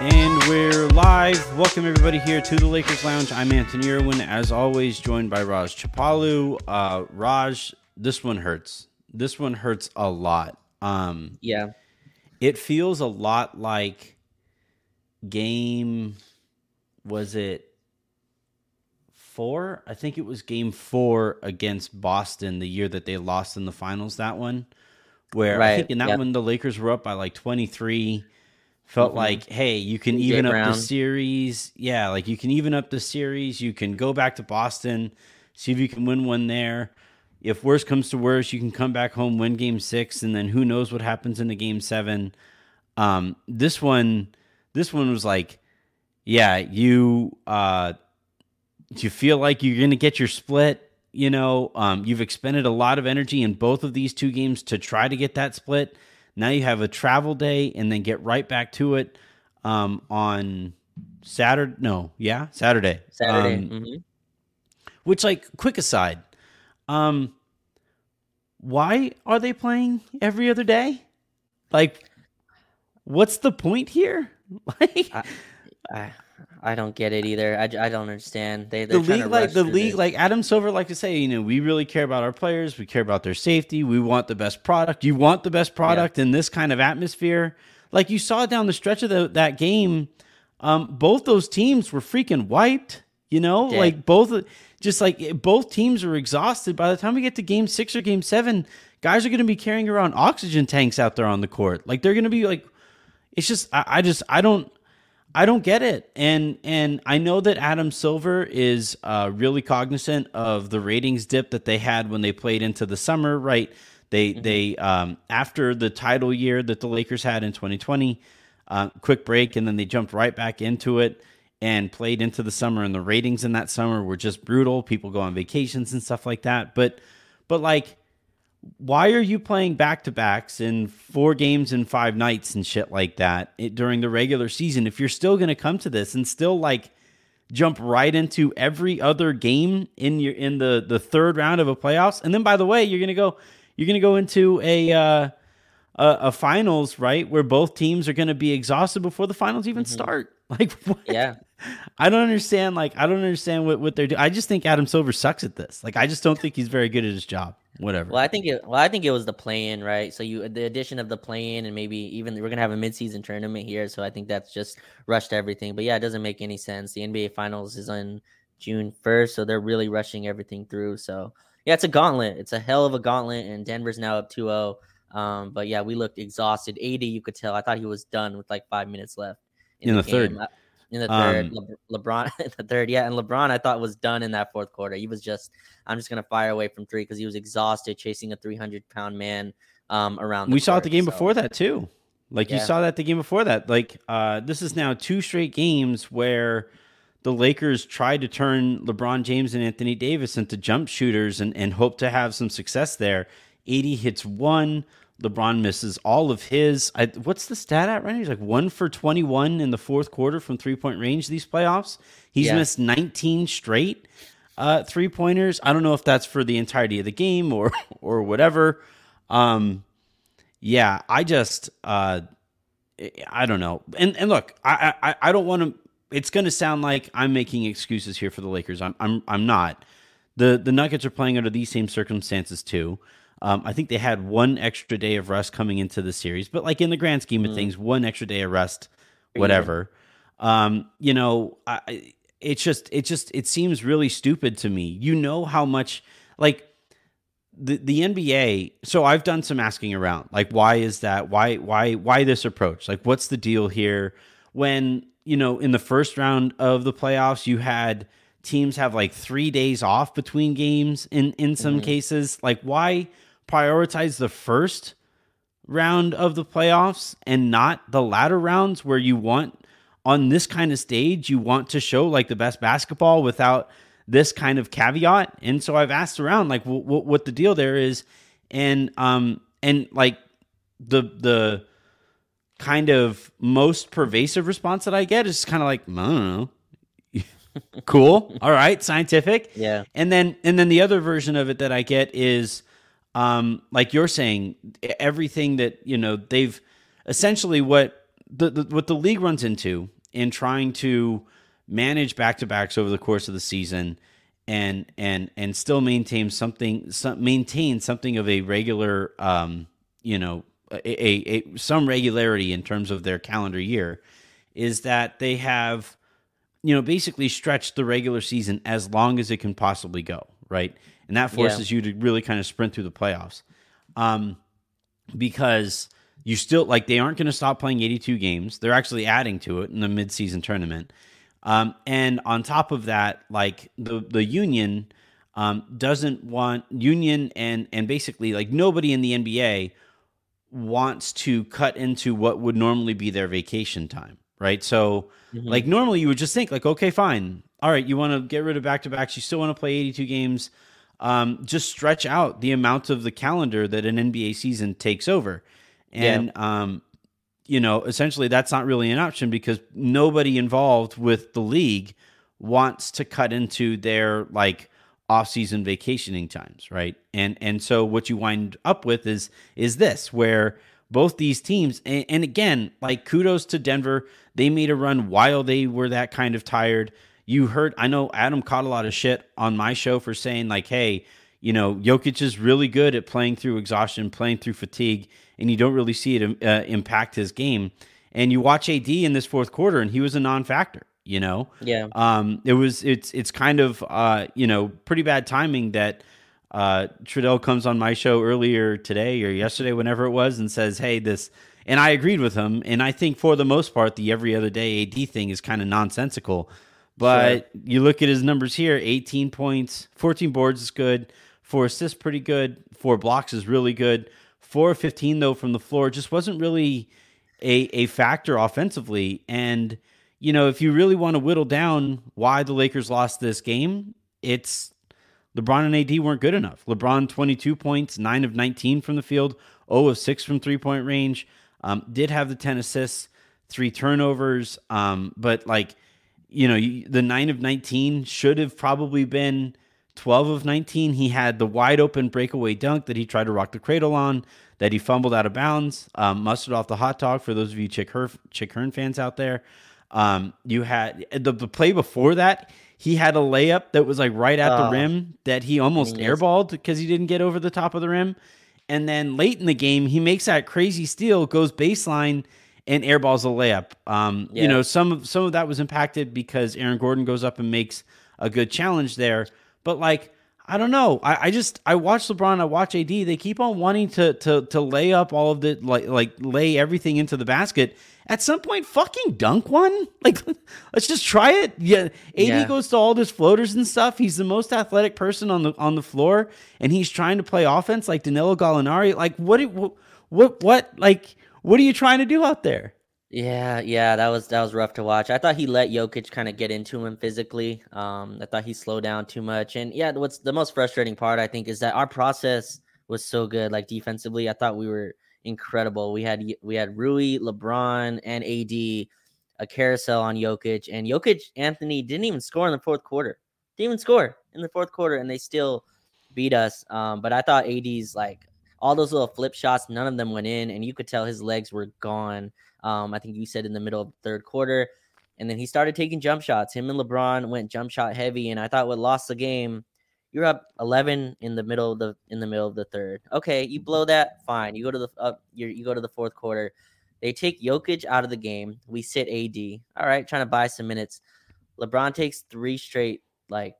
And we're live. Welcome everybody here to the Lakers Lounge. I'm Anthony Irwin, as always, joined by Raj Chapalu. Raj, this one hurts. This one hurts a lot. Yeah. It feels a lot like game, was it 4? I think it was game 4 against Boston, the year that they lost in the finals, that one. Where right. I think in that one, the Lakers were up by like 23. Felt like, hey, you can even up the series. Yeah, like you can even up the series. You can go back to Boston, see if you can win one there. If worse comes to worse, you can come back home, win game 6, and then who knows what happens in the game 7. This one was like, yeah, you feel like you're going to get your split. You know, you've expended a lot of energy in both of these two games to try to get that split. Now you have a travel day and then get right back to it on Saturday. No, yeah, Saturday. Which, like, quick aside, why are they playing every other day? Like, what's the point here? Like, I don't get it either. I don't understand. The league, like Adam Silver liked to say, you know, we really care about our players. We care about their safety. We want the best product. You want the best product in this kind of atmosphere. Like you saw down the stretch of that game, both those teams were freaking wiped, you know? Dead. Like both teams are exhausted. By the time we get to game 6 or game 7, guys are going to be carrying around oxygen tanks out there on the court. Like they're going to be like, it's just, I don't get it. And I know that Adam Silver is really cognizant of the ratings dip that they had when they played into the summer, right? They after the title year that the Lakers had in 2020, quick break, and then they jumped right back into it and played into the summer, and the ratings in that summer were just brutal. People go on vacations and stuff like that. But like, why are you playing back-to-backs in 4 games and 5 nights and shit like that during the regular season if you're still going to come to this and still like jump right into every other game in the third round of a playoffs? And then, by the way, you're going to go into a finals, right, where both teams are going to be exhausted before the finals even start. Like, what? Yeah, I don't understand what they're doing. I just think Adam Silver sucks at this. Like, I just don't think he's very good at his job. Whatever. Well, I think it was the play-in, right? So the addition of the play-in, and maybe even we're gonna have a mid-season tournament here. So I think that's just rushed everything. But yeah, it doesn't make any sense. The NBA Finals is on June 1st, so they're really rushing everything through. So yeah, it's a gauntlet. It's a hell of a gauntlet, and Denver's now up 2-0. But yeah, we looked exhausted. AD, you could tell. I thought he was done with like 5 minutes left in the third. In the third, LeBron, in the third, yeah. And LeBron, I thought, was done in that fourth quarter. He was just, I'm just going to fire away from 3 because he was exhausted chasing a 300-pound man around. We saw it the game before that, too. Like, you saw that the game before that. Like, this is now 2 straight games where the Lakers tried to turn LeBron James and Anthony Davis into jump shooters and hope to have some success there. AD hits 1. LeBron misses all of his. What's the stat at right now? He's like 1 for 21 in the fourth quarter from 3-point range. These playoffs, he's missed 19 straight 3-pointers. I don't know if that's for the entirety of the game or whatever. Yeah, I just I don't know. And look, I don't want to. It's going to sound like I'm making excuses here for the Lakers. I'm not. The Nuggets are playing under these same circumstances too. I think they had 1 extra day of rest coming into the series, but like in the grand scheme of things, 1 extra day of rest, whatever. Yeah. You know, it seems really stupid to me. You know how much like the NBA. So I've done some asking around, like, why is that? Why this approach? Like, what's the deal here? When, you know, in the first round of the playoffs, you had teams have like 3 days off between games in some cases. Like, why prioritize the first round of the playoffs and not the latter rounds where you want on this kind of stage, you want to show like the best basketball without this kind of caveat. And so I've asked around like what the deal there is. And like the kind of most pervasive response that I get is kind of like, I don't know. Cool. All right. Scientific. Yeah. And then the other version of it that I get is, like you're saying, everything that, you know, they've essentially what the league runs into in trying to manage back-to-backs over the course of the season and still maintain something of a regular, you know, some regularity in terms of their calendar year, is that they have, you know, basically stretched the regular season as long as it can possibly go, right? And that forces you to really kind of sprint through the playoffs, because you still, like, they aren't going to stop playing 82 games. They're actually adding to it in the midseason tournament. And on top of that, like the union doesn't want union and basically like nobody in the NBA wants to cut into what would normally be their vacation time, right? So like normally you would just think like, okay, fine. All right, you want to get rid of back-to-backs. You still want to play 82 games. Just stretch out the amount of the calendar that an NBA season takes over. And, you know, essentially that's not really an option because nobody involved with the league wants to cut into their like off-season vacationing times, right? And so what you wind up with is this, where both these teams, and again, like kudos to Denver. They made a run while they were that kind of tired. You heard, I know Adam caught a lot of shit on my show for saying like, hey, you know, Jokic is really good at playing through exhaustion, playing through fatigue, and you don't really see it impact his game. And you watch AD in this fourth quarter, and he was a non-factor, you know? Yeah. It's kind of, you know, pretty bad timing that Trudell comes on my show earlier today or yesterday, whenever it was, and says, hey, this... And I agreed with him, and I think for the most part, the every other day AD thing is kind of nonsensical. But sure, you look at his numbers here, 18 points, 14 boards is good, 4 assists pretty good, 4 blocks is really good, 4 of 15, though, from the floor just wasn't really a factor offensively. And, you know, if you really want to whittle down why the Lakers lost this game, it's LeBron and AD weren't good enough. LeBron, 22 points, 9 of 19 from the field, 0 of 6 from three-point range, did have the 10 assists, 3 turnovers, but, like, you know, the 9 of 19 should have probably been 12 of 19. He had the wide-open breakaway dunk that he tried to rock the cradle on, that he fumbled out of bounds, mustered off the hot dog for those of you Chick Hearn fans out there. You had the play before that, he had a layup that was like right at the rim that he almost airballed because he didn't get over the top of the rim. And then late in the game, he makes that crazy steal, goes baseline, and airballs a layup. You know, some of that was impacted because Aaron Gordon goes up and makes a good challenge there. But like, I don't know. I watch LeBron, I watch AD. They keep on wanting to lay up all of the like lay everything into the basket. At some point, fucking dunk one. Like, let's just try it. Yeah, AD goes to all his floaters and stuff. He's the most athletic person on the floor, and he's trying to play offense like Danilo Gallinari. Like, what are you trying to do out there? Yeah, that was rough to watch. I thought he let Jokic kind of get into him physically. I thought he slowed down too much. And yeah, what's the most frustrating part, I think, is that our process was so good. Like defensively, I thought we were incredible. We had Rui, LeBron, and AD, a carousel on Jokic. And Jokic, Anthony, didn't even score in the fourth quarter. And they still beat us. But I thought AD's like... all those little flip shots, none of them went in, and you could tell his legs were gone. I think you said in the middle of the third quarter, and then he started taking jump shots. Him and LeBron went jump shot heavy, and I thought what lost the game, you're up 11 in the middle of the third. Okay, you blow that, fine. You go to the fourth quarter. They take Jokic out of the game. We sit AD. All right, trying to buy some minutes. LeBron takes 3 straight like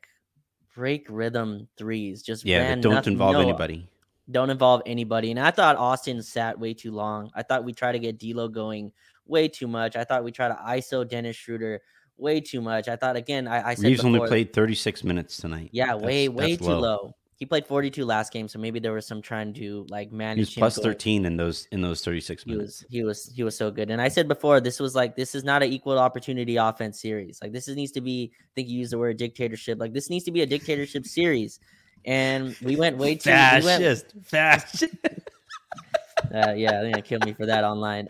break rhythm threes. Just ran that don't nothing, involve no, anybody. Don't involve anybody. And I thought Austin sat way too long. I thought we tried to get D'Lo going way too much. I thought we tried to ISO Dennis Schroeder way too much. I thought, again, I said Reeves before, only played 36 minutes tonight. Yeah, that's way too low. He played 42 last game, so maybe there was some trying to like manage. He was plus 13 in those 36 minutes. He was so good. And I said before, this is not an equal opportunity offense series. Like this needs to be, I think you used the word dictatorship. Like this needs to be a dictatorship series. And we went way too fascist. Yeah, they're gonna kill me for that online.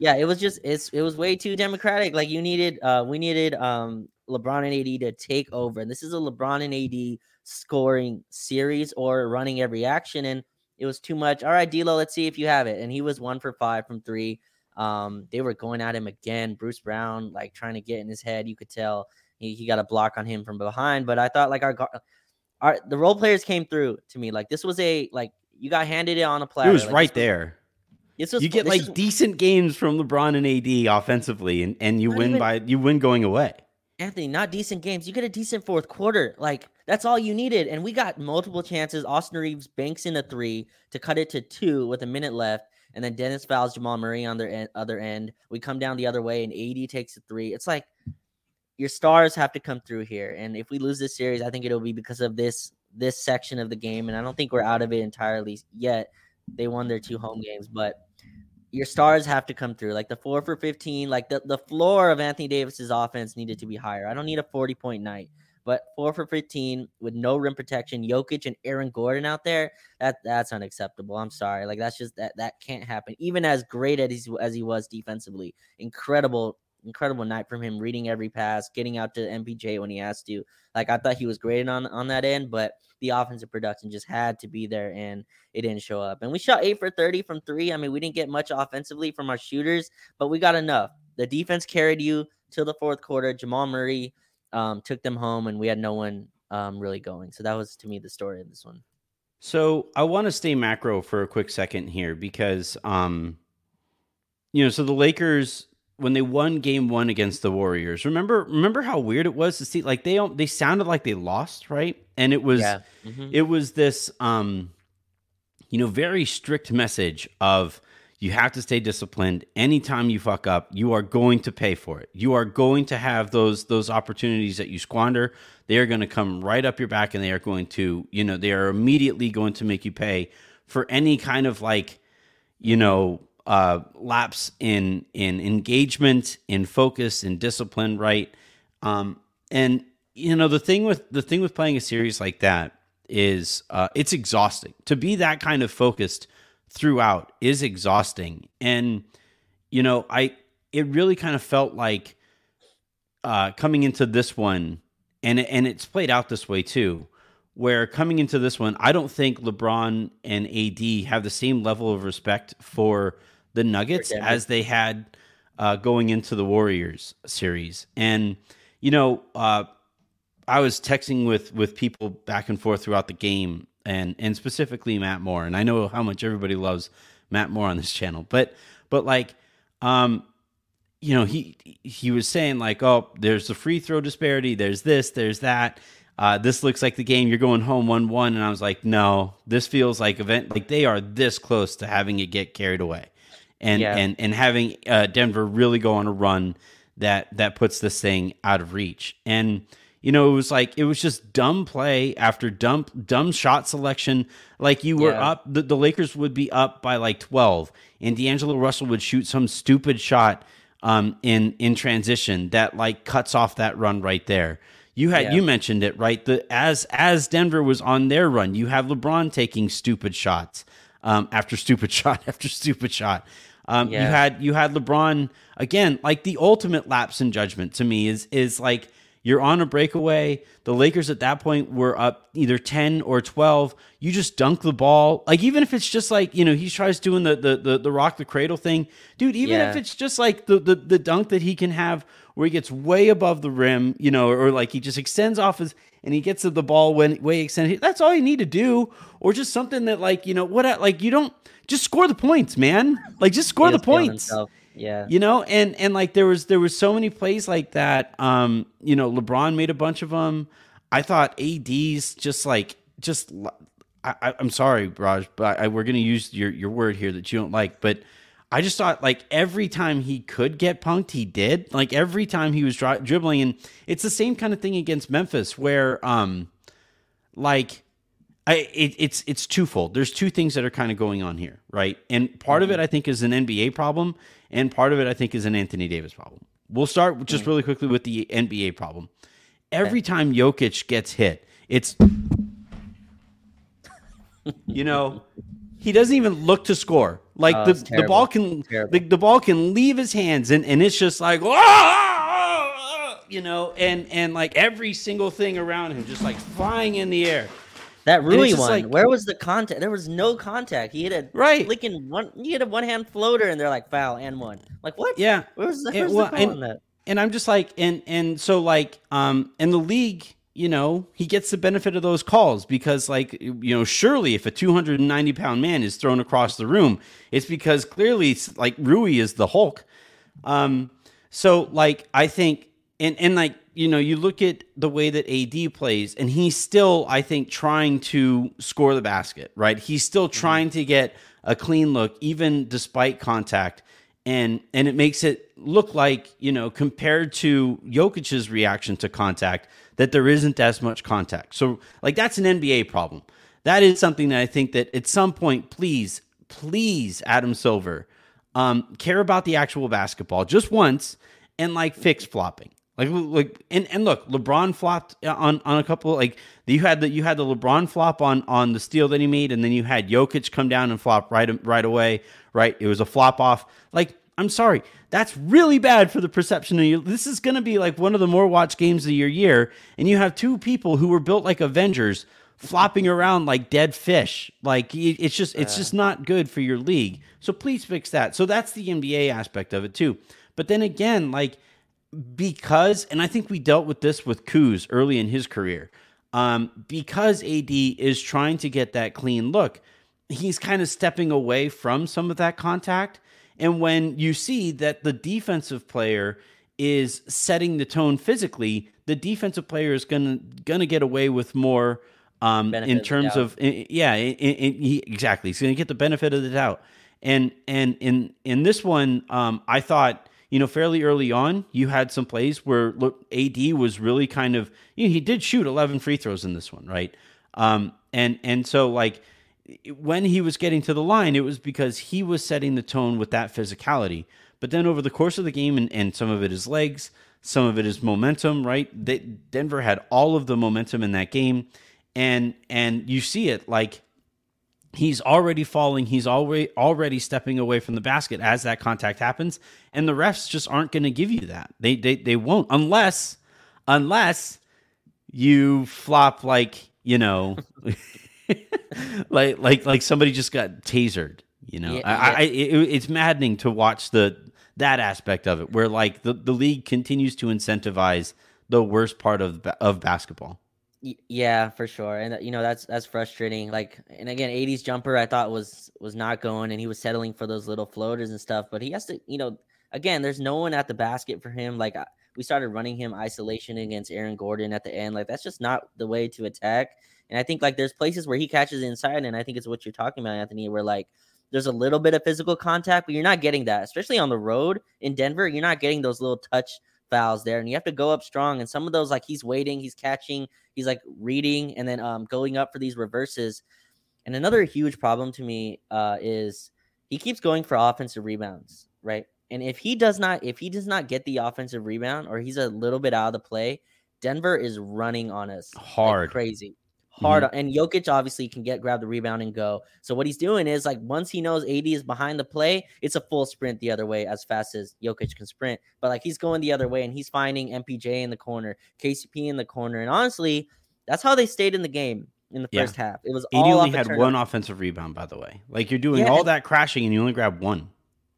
Yeah, it was just it was way too democratic. Like we needed LeBron and AD to take over. And this is a LeBron and AD scoring series or running every action, and it was too much. All right, D'Lo, let's see if you have it. And he was 1 for 5 from three. They were going at him again. Bruce Brown, like trying to get in his head. You could tell he got a block on him from behind. But I thought like the role players came through to me. Like this was you got handed it on a platter. It was like, right there. You get decent games from LeBron and AD offensively, and you win going away. Anthony, not decent games. You get a decent fourth quarter. Like, that's all you needed. And we got multiple chances. Austin Reeves banks in a three to cut it to 2 with a minute left. And then Dennis fouls Jamal Murray on the other end. We come down the other way, and AD takes a 3. It's like your stars have to come through here. And if we lose this series, I think it'll be because of this section of the game. And I don't think we're out of it entirely yet. They won their 2 home games, but your stars have to come through. Like the 4 for 15, like the floor of Anthony Davis's offense needed to be higher. I don't need a 40-point night, but 4 for 15 with no rim protection, Jokic and Aaron Gordon out there. That's unacceptable. I'm sorry. Like that's just that can't happen. Even as great as he was defensively, incredible night from him, reading every pass, getting out to MPJ when he has to. Like I thought he was great on that end, but the offensive production just had to be there, and it didn't show up. And we shot 8 for 30 from 3. I mean, we didn't get much offensively from our shooters, but we got enough. The defense carried you till the fourth quarter. Jamal Murray took them home, and we had no one really going. So that was, to me, the story of this one. So I want to stay macro for a quick second here because, so the Lakers, when they won game 1 against the Warriors, remember how weird it was to see, like they sounded like they lost, right? And it was, It was this, very strict message of you have to stay disciplined. Anytime you fuck up, you are going to pay for it. You are going to have those opportunities that you squander. They are going to come right up your back, and they are going to, they are immediately going to make you pay for any kind of lapse in engagement, in focus, in discipline, right? And the thing with playing a series like that is it's exhausting. To be that kind of focused throughout is exhausting. And it really kind of felt like coming into this one, and it's played out this way too, where coming into this one, I don't think LeBron and AD have the same level of respect for the Nuggets as they had going into the Warriors series. And, I was texting with people back and forth throughout the game, and specifically Matt Moore. And I know how much everybody loves Matt Moore on this channel, but he was saying like, oh, there's the free throw disparity. There's this, there's that. This looks like the game you're going home 1-1. And I was like, no, this feels like they are this close to having it get carried away and having Denver really go on a run that puts this thing out of reach. And, it was just dumb play after dumb shot selection. Like you were up, the Lakers would be up by like 12, and D'Angelo Russell would shoot some stupid shot in transition that like cuts off that run right there. You mentioned it, right? As Denver was on their run, you have LeBron taking stupid shots after stupid shot after stupid shot. You had LeBron again, like the ultimate lapse in judgment to me is like you're on a breakaway. The Lakers at that point were up either 10 or 12. You just dunk the ball. Like even if it's just like, he tries doing the rock the cradle thing. Dude, if it's just like the dunk that he can have where he gets way above the rim, or like he just extends off his, and he gets to the ball when way extended. That's all you need to do, or just something that like you don't just score the points, man. Like just score the points. Yeah, and like there was so many plays like that. LeBron made a bunch of them. I thought AD's just. I'm sorry, Raj, but we're gonna use your word here that you don't like, but. I just thought like every time he could get punked, he did. Like every time he was dribbling, and it's the same kind of thing against Memphis where like, it's twofold. There's two things that are kind of going on here, right? And part of it, I think, is an NBA problem, and part of it, I think, is an Anthony Davis problem. We'll start just really quickly with the NBA problem. Every time Jokic gets hit, it's, you know, he doesn't even look to score. Like the ball can the ball can leave his hands, and it's just like, you know, and like every single thing around him just like flying in the air. That Rui one, like, where was the contact? There was no contact. He hit a flicking one. He hit a one-hand floater, and they're like foul and one. Like what? Yeah, where's the call on that? And I'm just like, and so like, in the league, you know, he gets the benefit of those calls because, like, you know, surely if a 290-pound man is thrown across the room, it's because clearly, it's like Rui is the Hulk. So like, I think, and like, you know, you look at the way that AD plays, and he's still, I think, trying to score the basket, right? He's still trying to get a clean look, even despite contact. And it makes it look like, you know, compared to Jokic's reaction to contact, that there isn't as much contact. So, like, that's an NBA problem. That is something that I think that at some point, please, Adam Silver, care about the actual basketball just once and, like, fix flopping. Like, and look, LeBron flopped on a couple. Like, you had the LeBron flop on the steal that he made, and then you had Jokic come down and flop right away. Right, it was a flop off. Like, I'm sorry, that's really bad for the perception of you. This is going to be like one of the more watched games of your year, and you have two people who were built like Avengers flopping around like dead fish. Like, it's just not good for your league. So please fix that. So that's the NBA aspect of it too. But then again, like. Because, and I think we dealt with this with Kuz early in his career, because AD is trying to get that clean look, he's kind of stepping away from some of that contact. And when you see that the defensive player is setting the tone physically, the defensive player is gonna get away with more benefit in terms of exactly. He's gonna get the benefit of the doubt. And in this one, I thought. You know, fairly early on, you had some plays where AD was really kind of, you know, he did shoot 11 free throws in this one, right? And so, like, when he was getting to the line, it was because he was setting the tone with that physicality. But then over the course of the game, and some of it is legs, some of it is momentum, right? Denver had all of the momentum in that game. And you see it, like, he's already falling. He's already stepping away from the basket as that contact happens, and the refs just aren't going to give you that. They won't unless you flop, like, you know, like somebody just got tasered. You know, yeah. It's maddening to watch that aspect of it, where like the league continues to incentivize the worst part of basketball. Yeah, for sure. And, you know, that's frustrating. Like, and again, 80's jumper, I thought was not going, and he was settling for those little floaters and stuff, but he has to, you know, again, there's no one at the basket for him. Like, we started running him isolation against Aaron Gordon at the end. Like, that's just not the way to attack. And I think, like, there's places where he catches inside, and I think it's what you're talking about, Anthony, where, like, there's a little bit of physical contact, but you're not getting that, especially on the road in Denver. You're not getting those little touch fouls there, and you have to go up strong. And some of those, like, he's waiting, he's catching, he's like reading, and then going up for these reverses. And another huge problem to me is he keeps going for offensive rebounds, right? And if he does not get the offensive rebound, or he's a little bit out of the play, Denver is running on us hard, like crazy hard. Mm-hmm. And Jokic obviously can grab the rebound and go. So what he's doing is, like, once he knows AD is behind the play, it's a full sprint the other way as fast as Jokic can sprint. But, like, he's going the other way, and he's finding MPJ in the corner, KCP in the corner. And honestly, that's how they stayed in the game in the first half. It was AD all only had one offensive rebound, by the way. Like, you're doing all that crashing, and you only grab one.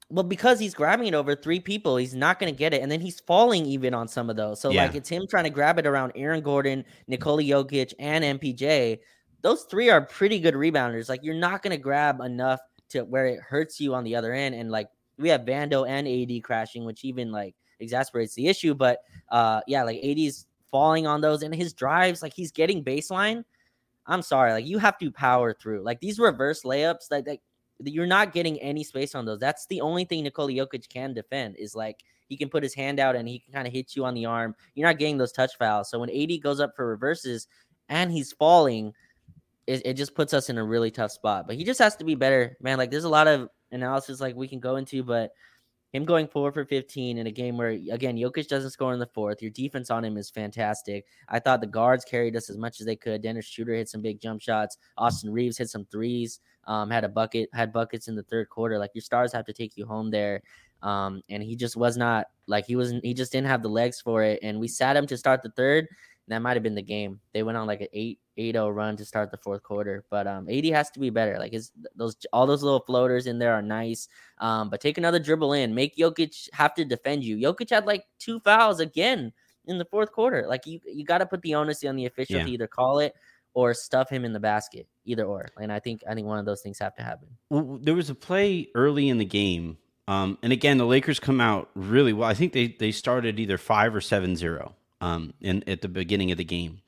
Well, because he's grabbing it over three people, he's not going to get it. And then he's falling even on some of those. So, like, it's him trying to grab it around Aaron Gordon, Nikola Jokic, and MPJ. Those three are pretty good rebounders. Like, you're not going to grab enough to where it hurts you on the other end. And, like, we have Vando and AD crashing, which even, like, exasperates the issue. But, like, AD's falling on those. And his drives, like, he's getting baseline. I'm sorry. Like, you have to power through. Like, these reverse layups that you're not getting any space on those. That's the only thing Nikola Jokic can defend, is, like, he can put his hand out and he can kind of hit you on the arm. You're not getting those touch fouls. So when AD goes up for reverses, and he's falling, it just puts us in a really tough spot. But he just has to be better, man. Like, there's a lot of analysis like we can go into, but him going 4 for 15 in a game where, again, Jokic doesn't score in the fourth. Your defense on him is fantastic. I thought the guards carried us as much as they could. Dennis Schroeder hit some big jump shots. Austin Reeves hit some threes. Had buckets in the third quarter. Like, your stars have to take you home there. And he just was not, like, he just didn't have the legs for it. And we sat him to start the third. That might have been the game. They went on like an 8-0 run to start the fourth quarter. But AD has to be better. Like, all those little floaters in there are nice. But take another dribble in. Make Jokic have to defend you. Jokic had like 2 fouls again in the fourth quarter. Like, you got to put the onus on the official to either call it or stuff him in the basket. Either or. And I think one of those things have to happen. Well, there was a play early in the game. And again, the Lakers come out really well. I think they started either 5 or 7-0. At the beginning of the game,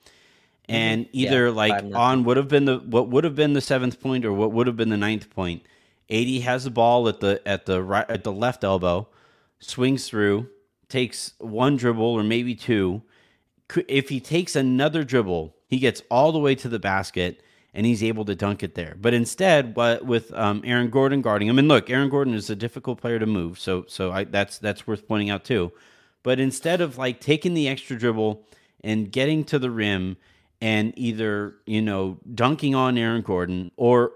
and either what would have been the 7th point or what would have been the 9th point, AD has the ball at the left elbow, swings through, takes one dribble or maybe two. If he takes another dribble, he gets all the way to the basket and he's able to dunk it there. But instead, with Aaron Gordon guarding him, and look, Aaron Gordon is a difficult player to move, so that's worth pointing out too. But instead of like taking the extra dribble and getting to the rim and either, dunking on Aaron Gordon or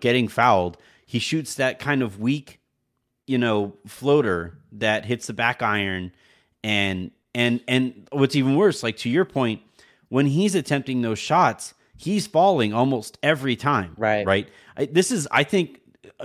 getting fouled, he shoots that kind of weak, floater that hits the back iron. And what's even worse, like to your point, when he's attempting those shots, he's falling almost every time. Right. I think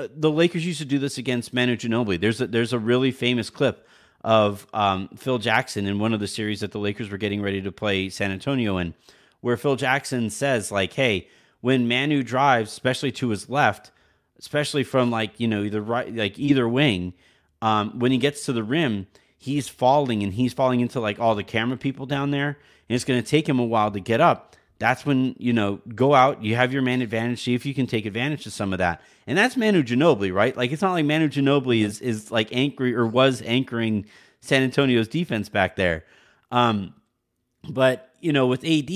the Lakers used to do this against Manu Ginobili. There's a really famous clip of Phil Jackson in one of the series that the Lakers were getting ready to play San Antonio in, where Phil Jackson says, like, hey, when Manu drives, especially to his left, especially from either wing, when he gets to the rim, he's falling into like all the camera people down there, and it's going to take him a while to get up. That's when, go out, you have your man advantage, see if you can take advantage of some of that. And that's Manu Ginobili, right? Like, it's not like Manu Ginobili is like anchoring San Antonio's defense back there. But, with AD,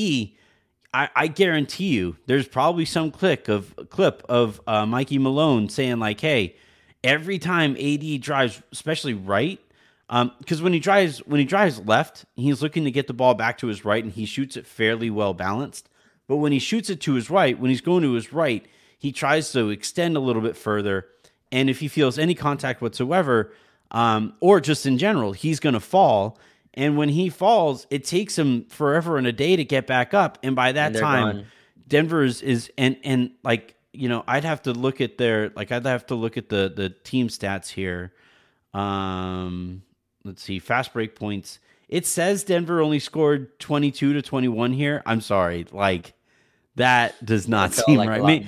I guarantee you there's probably some clip of Mikey Malone saying like, hey, every time AD drives, especially right, because when he drives left, he's looking to get the ball back to his right, and he shoots it fairly well balanced. But when he shoots it to his right, when he's going to his right, he tries to extend a little bit further. And if he feels any contact whatsoever, or just in general, he's going to fall. And when he falls, it takes him forever and a day to get back up. And by that time, gone. Denver is I'd have to look at the team stats here. Let's see, fast break points. It says Denver only scored 22 to 21 here. I'm sorry. Like, that does not seem like right.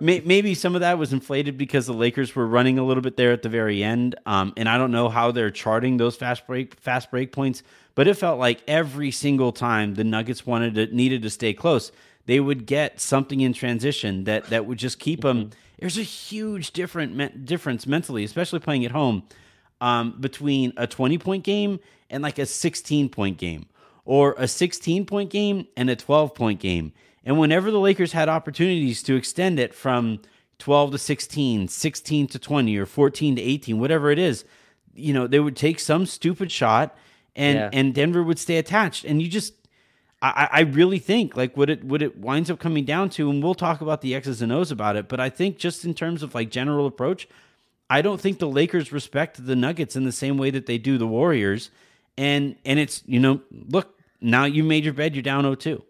Maybe some of that was inflated because the Lakers were running a little bit there at the very end. And I don't know how they're charting those fast break points, but it felt like every single time the Nuggets needed to stay close, they would get something in transition that would just keep them. There's a huge difference mentally, especially playing at home. Between a 20-point game and like a 16-point game, or a 16-point game and a 12-point game. And whenever the Lakers had opportunities to extend it from 12 to 16, 16 to 20, or 14 to 18, whatever it is, they would take some stupid shot and Denver would stay attached. And you just, I really think like what it winds up coming down to, and we'll talk about the X's and O's about it, but I think just in terms of like general approach, I don't think the Lakers respect the Nuggets in the same way that they do the Warriors. And it's, look, now you made your bed, you're down 0-2.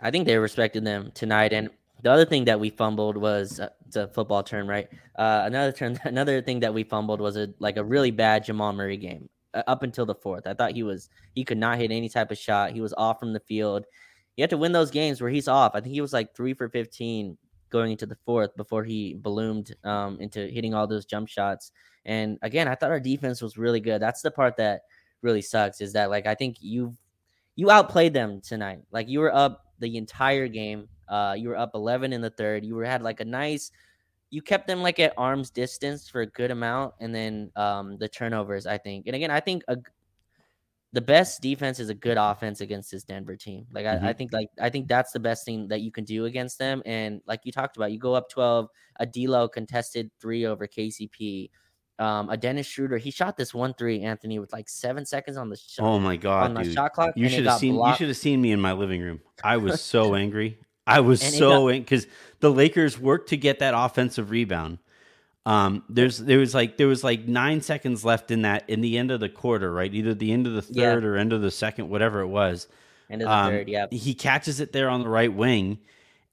I think they respected them tonight. And the other thing that we fumbled was, it's a football term, right? Another thing that we fumbled was a really bad Jamal Murray game up until the fourth. I thought he could not hit any type of shot. He was off from the field. You have to win those games where he's off. I think he was like 3 for 15. Going into the fourth before he ballooned into hitting all those jump shots. And again, I thought our defense was really good. That's the part that really sucks, is that, like, I think you outplayed them tonight. Like, you were up the entire game. You were up 11 in the third. You had like a nice, you kept them like at arm's distance for a good amount. And then the turnovers, I think. And again, I think the best defense is a good offense against this Denver team. Like, I think that's the best thing that you can do against them. And like you talked about, you go up 12, a D'Lo contested three over KCP. A Dennis Schroeder, he shot this 1-3, Anthony, with like 7 seconds on the shot. Oh my God, on the shot clock. You should have seen me in my living room. I was so angry. I was so angry because the Lakers worked to get that offensive rebound. There was like 9 seconds left in the end of the quarter, right? Either the end of the third or end of the second, whatever it was. End of the third, yeah. He catches it there on the right wing.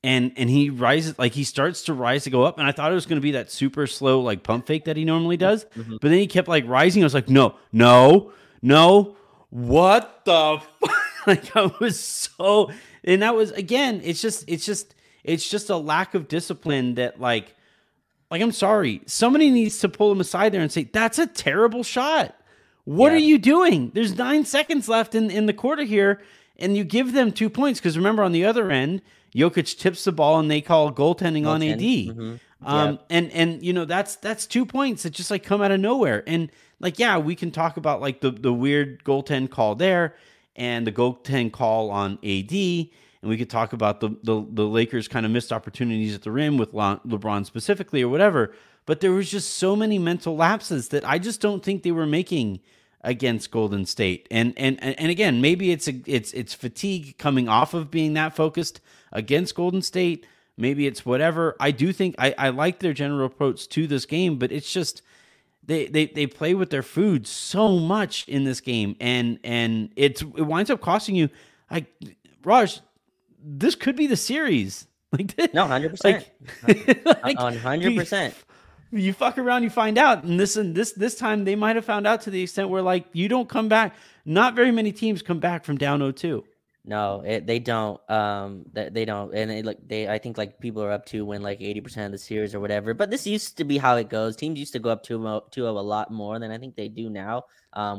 And he rises, like he starts to rise to go up. And I thought it was going to be that super slow, like pump fake that he normally does. Mm-hmm. But then he kept like rising. I was like, no, what the fuck? Like I was so, and that was, again, it's just a lack of discipline that like, I'm sorry, somebody needs to pull him aside there and say, that's a terrible shot. What are you doing? There's 9 seconds left in the quarter here. And you give them 2 points. Cause remember on the other end, Jokic tips the ball and they call goaltending on AD. Mm-hmm. And you know, that's 2 points that just like come out of nowhere. And like, yeah, we can talk about like the weird goaltend call there and the goaltend call on AD. And we could talk about the Lakers kind of missed opportunities at the rim with LeBron specifically or whatever. But there was just so many mental lapses that I just don't think they were making against Golden State. And again, maybe it's fatigue coming off of being that focused against Golden State. Maybe it's whatever. I do think I like their general approach to this game, but it's just they play with their food so much in this game, and it winds up costing you. Like, Raj, this could be the series. Like, no, 100%, 100%. You fuck around, you find out, and this time they might have found out to the extent where like you don't come back. Not very many teams come back from down 0-2. No, they don't. They don't, and I think like people are up to win like 80% of the series or whatever. But this used to be how it goes. Teams used to go up 2-0 a lot more than I think they do now.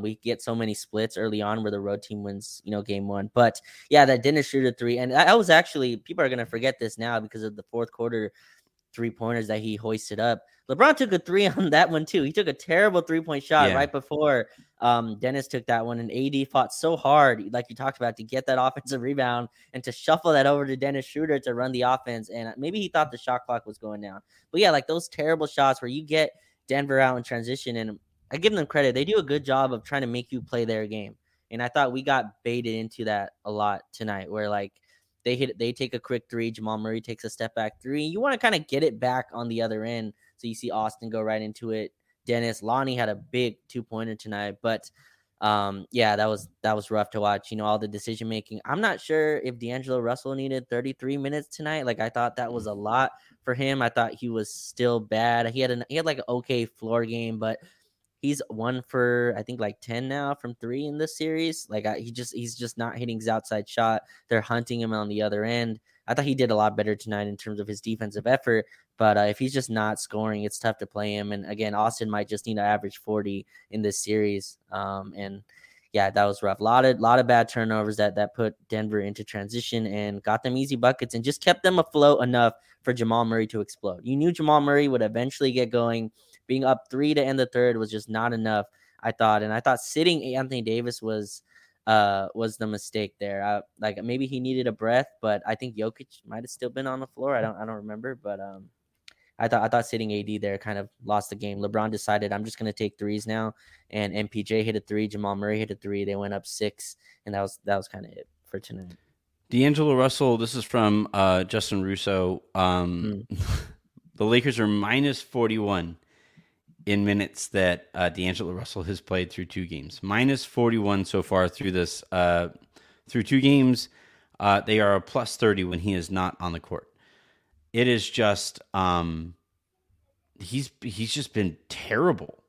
We get so many splits early on where the road team wins, you know, game one. But yeah, that Dennis Schroeder 3, and I was actually, people are gonna forget this now because of the fourth quarter 3-pointers that he hoisted up. LeBron took a 3 on that one too. He took a terrible 3-point shot right before Dennis took that one, and AD fought so hard, like you talked about, to get that offensive rebound and to shuffle that over to Dennis Schroeder to run the offense. And maybe he thought the shot clock was going down, but yeah, like those terrible shots where you get Denver out in transition. And I give them credit; they do a good job of trying to make you play their game. And I thought we got baited into that a lot tonight, where like they take a quick 3, Jamal Murray takes a step back 3. You want to kind of get it back on the other end. So you see Austin go right into it. Dennis, Lonnie had a big 2-pointer tonight, but that was rough to watch. You know, all the decision making. I'm not sure if D'Angelo Russell needed 33 minutes tonight. Like, I thought that was a lot for him. I thought he was still bad. He had like an okay floor game, but he's 1 for I think like 10 now from 3 in this series. Like he's just not hitting his outside shot. They're hunting him on the other end. I thought he did a lot better tonight in terms of his defensive effort, but if he's just not scoring, it's tough to play him. And again, Austin might just need to average 40 in this series. And yeah, that was rough. A lot of bad turnovers that put Denver into transition and got them easy buckets and just kept them afloat enough for Jamal Murray to explode. You knew Jamal Murray would eventually get going. Being up 3 to end the third was just not enough, I thought. And I thought sitting Anthony Davis was the mistake there. Like maybe he needed a breath, but I think Jokic might have still been on the floor. I don't remember, but I thought sitting AD there kind of lost the game. LeBron decided I'm just gonna take 3s now, and MPJ hit a 3, Jamal Murray hit a 3. They went up 6, and that was kind of it for tonight. D'Angelo Russell. This is from Justin Russo. The Lakers are minus 41 in minutes that D'Angelo Russell has played through 2 games. Minus 41 so far through this, through 2 games. They are a plus 30 when he is not on the court. It is just, he's just been terrible.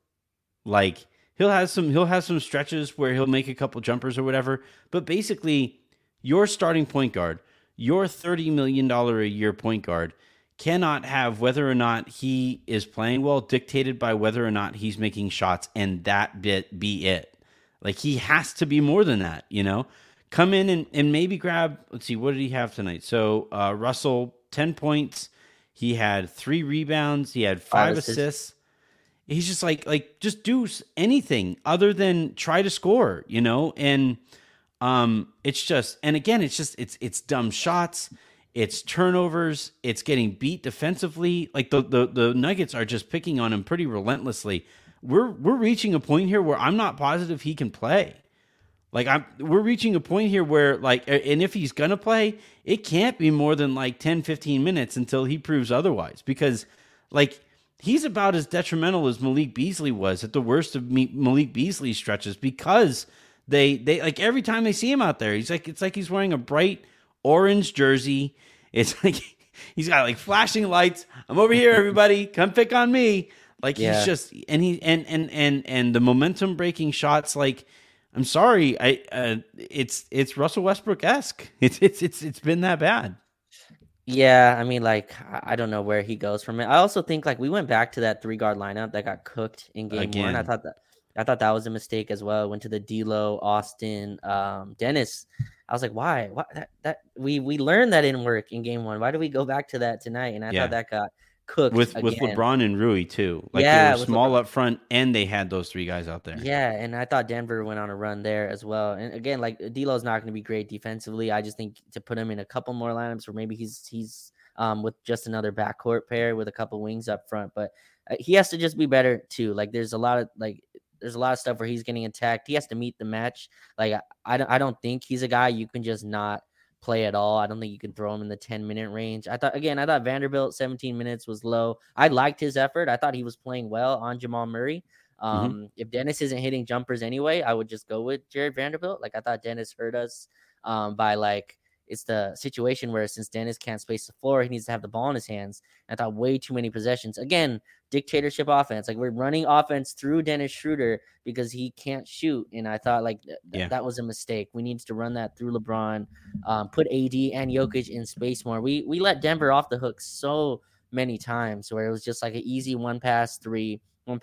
Like he'll have some stretches where he'll make a couple jumpers or whatever, but basically your starting point guard, your $30 million a year point guard, cannot have whether or not he is playing well dictated by whether or not he's making shots, and that bit be it. Like, he has to be more than that, you know? Come in and maybe grab, let's see, what did he have tonight? So, Russell, 10 points. He had 3 rebounds. He had 5 assists. he's just like just do anything other than try to score, you know? And it's just, and again, it's just, it's dumb shots, it's turnovers, it's getting beat defensively. Like the Nuggets are just picking on him pretty relentlessly. We're reaching a point here where I'm not positive he can play. Like we're reaching a point here where and if he's going to play, it can't be more than 10, 15 minutes until he proves otherwise, because he's about as detrimental as Malik Beasley was at the worst of Malik Beasley stretches, because they every time they see him out there, it's like he's wearing a bright orange jersey. It's like he's got flashing lights. I'm over here, everybody. Come pick on me. He's just, and he and the momentum breaking shots. I'm sorry, it's Russell Westbrook-esque. It's been that bad. Yeah, I mean, I don't know where he goes from it. I also think we went back to that 3-guard lineup that got cooked in game one. I thought that was a mistake as well. Went to the D'Lo, Austin, Dennis. I was like, why? What? That we learned that didn't work in game one. Why do we go back to that tonight? And I thought that got cooked with LeBron and Rui too. They were small up front, and they had those three guys out there. Yeah, and I thought Denver went on a run there as well. And again, D'Lo's not going to be great defensively. I just think to put him in a couple more lineups, or maybe he's with just another backcourt pair with a couple wings up front. But he has to just be better too. There's a lot of stuff where he's getting attacked. He has to meet the match. I don't think he's a guy you can just not play at all. I don't think you can throw him in the 10-minute range. I thought Vanderbilt 17 minutes was low. I liked his effort. I thought he was playing well on Jamal Murray. If Dennis isn't hitting jumpers anyway, I would just go with Jared Vanderbilt. I thought Dennis hurt us by it's the situation where since Dennis can't space the floor, he needs to have the ball in his hands. I thought way too many possessions. Again, dictatorship offense. We're running offense through Dennis Schroeder because he can't shoot. And I thought that was a mistake. We need to run that through LeBron, put AD and Jokic in space more. We let Denver off the hook so many times where it was just an easy one pass three. And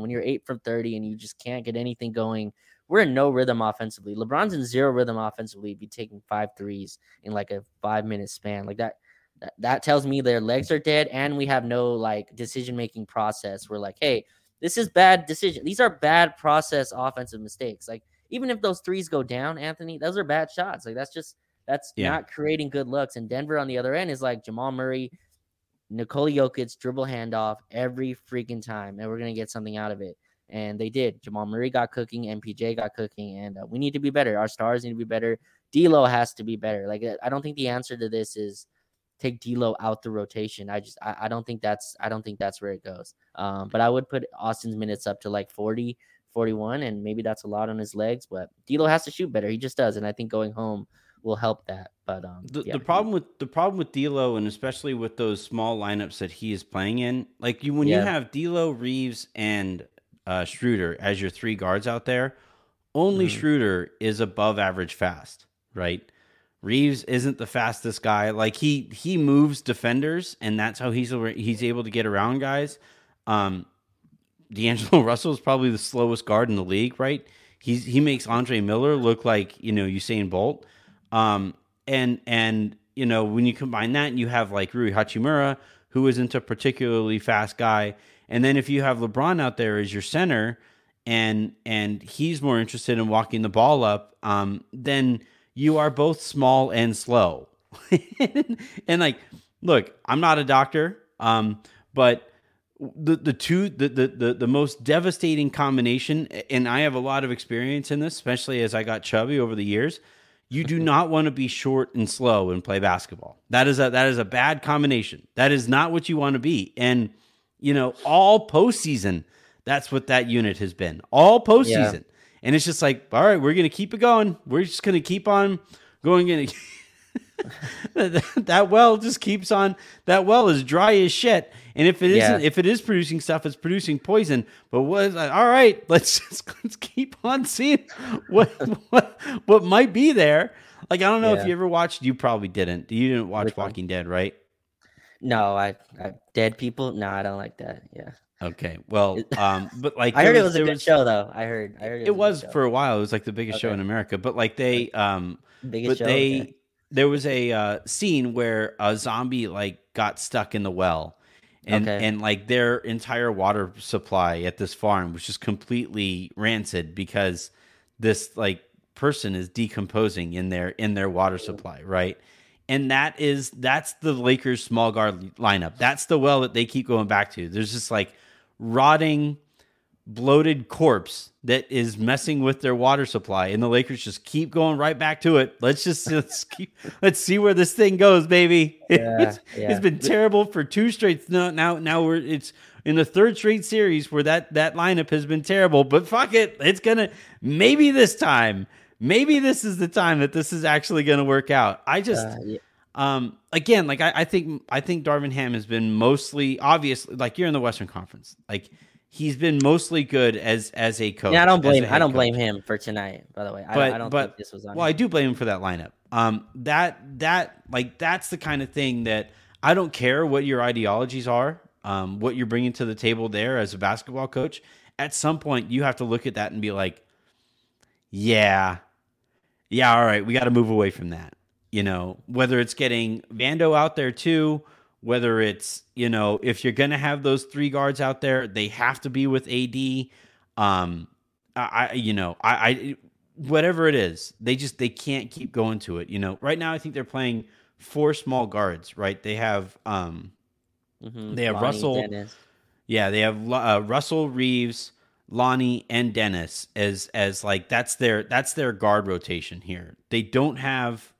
when you're 8 from 30 and you just can't get anything going, we're in no rhythm offensively. LeBron's in zero rhythm offensively. Be taking 5 threes in a 5-minute span. That tells me their legs are dead, and we have no decision-making process. We're hey, this is bad decision. These are bad process offensive mistakes. Even if those threes go down, Anthony, those are bad shots. That's not creating good looks. And Denver on the other end is Jamal Murray, Nikola Jokic, dribble handoff every freaking time, and we're going to get something out of it. And they did. Jamal Murray got cooking. MPJ got cooking. And we need to be better. Our stars need to be better. D'Lo has to be better. I don't think the answer to this is take D'Lo out the rotation. I don't think that's where it goes. But I would put Austin's minutes up to 40, 41, and maybe that's a lot on his legs. But D'Lo has to shoot better. He just does. And I think going home will help that. But the problem with D'Lo, and especially with those small lineups that he is playing in, you have D'Lo, Reeves, and Schroeder as your 3 guards out there, only Schroeder is above average fast, right? Reeves isn't the fastest guy. He moves defenders, and that's how he's able to get around guys. D'Angelo Russell is probably the slowest guard in the league, right? He makes Andre Miller look Usain Bolt. When you combine that, and you have Rui Hachimura, who isn't a particularly fast guy. And then if you have LeBron out there as your center and he's more interested in walking the ball up, then you are both small and slow. And look, I'm not a doctor, but the most devastating combination, and I have a lot of experience in this, especially as I got chubby over the years, you do not want to be short and slow and play basketball. That is a bad combination. That is not what you want to be. And all postseason, that's what that unit has been. All postseason. Yeah. And it's just all right, we're going to keep it going. We're just going to keep on going. That well just keeps on. That well is dry as shit. And if it isn't, if it is producing stuff, it's producing poison. But all right, let's keep on seeing what might be there. I don't know if you ever watched. You probably didn't. You didn't watch Walking Dead, right? No, I dead people. No, I don't like that. Yeah. Okay. Well, but I heard it was a good show though. I heard it was for a while. It was the biggest show in America. But there was a scene where a zombie got stuck in the well, And and like their entire water supply at this farm was just completely rancid because this like person is decomposing in their water supply, right? And that is that's the Lakers small guard lineup. That's the well that they keep going back to. There's just like rotting, bloated corpse that is messing with their water supply, and the Lakers just keep going right back to it. Let's just let's see where this thing goes, baby. It's been terrible for two straight. Now we're it's in the third straight series where that lineup has been terrible. But fuck it, it's gonna maybe this time. Maybe this is the time that this is actually gonna work out. I just again like I think Darvin Ham has been mostly obviously like you're in the Western Conference like. He's been mostly good as a coach. Yeah, I don't blame him for tonight. By the way, I don't think this was on. Well, I do blame him for that lineup. That like that's the kind of thing that I don't care what your ideologies are, what you're bringing to the table there as a basketball coach. At some point, you have to look at that and be like, yeah, all right, we got to move away from that. You know, whether it's getting Vando out there too. Whether it's, you know, if you're going to have those three guards out there, they have to be with AD. Whatever it is, they can't keep going to it. You know, right now I think they're playing four small guards, right? They have, Lonnie, Russell. Dennis. Yeah. They have Russell, Reeves, Lonnie, and Dennis as like, that's their guard rotation here. They don't have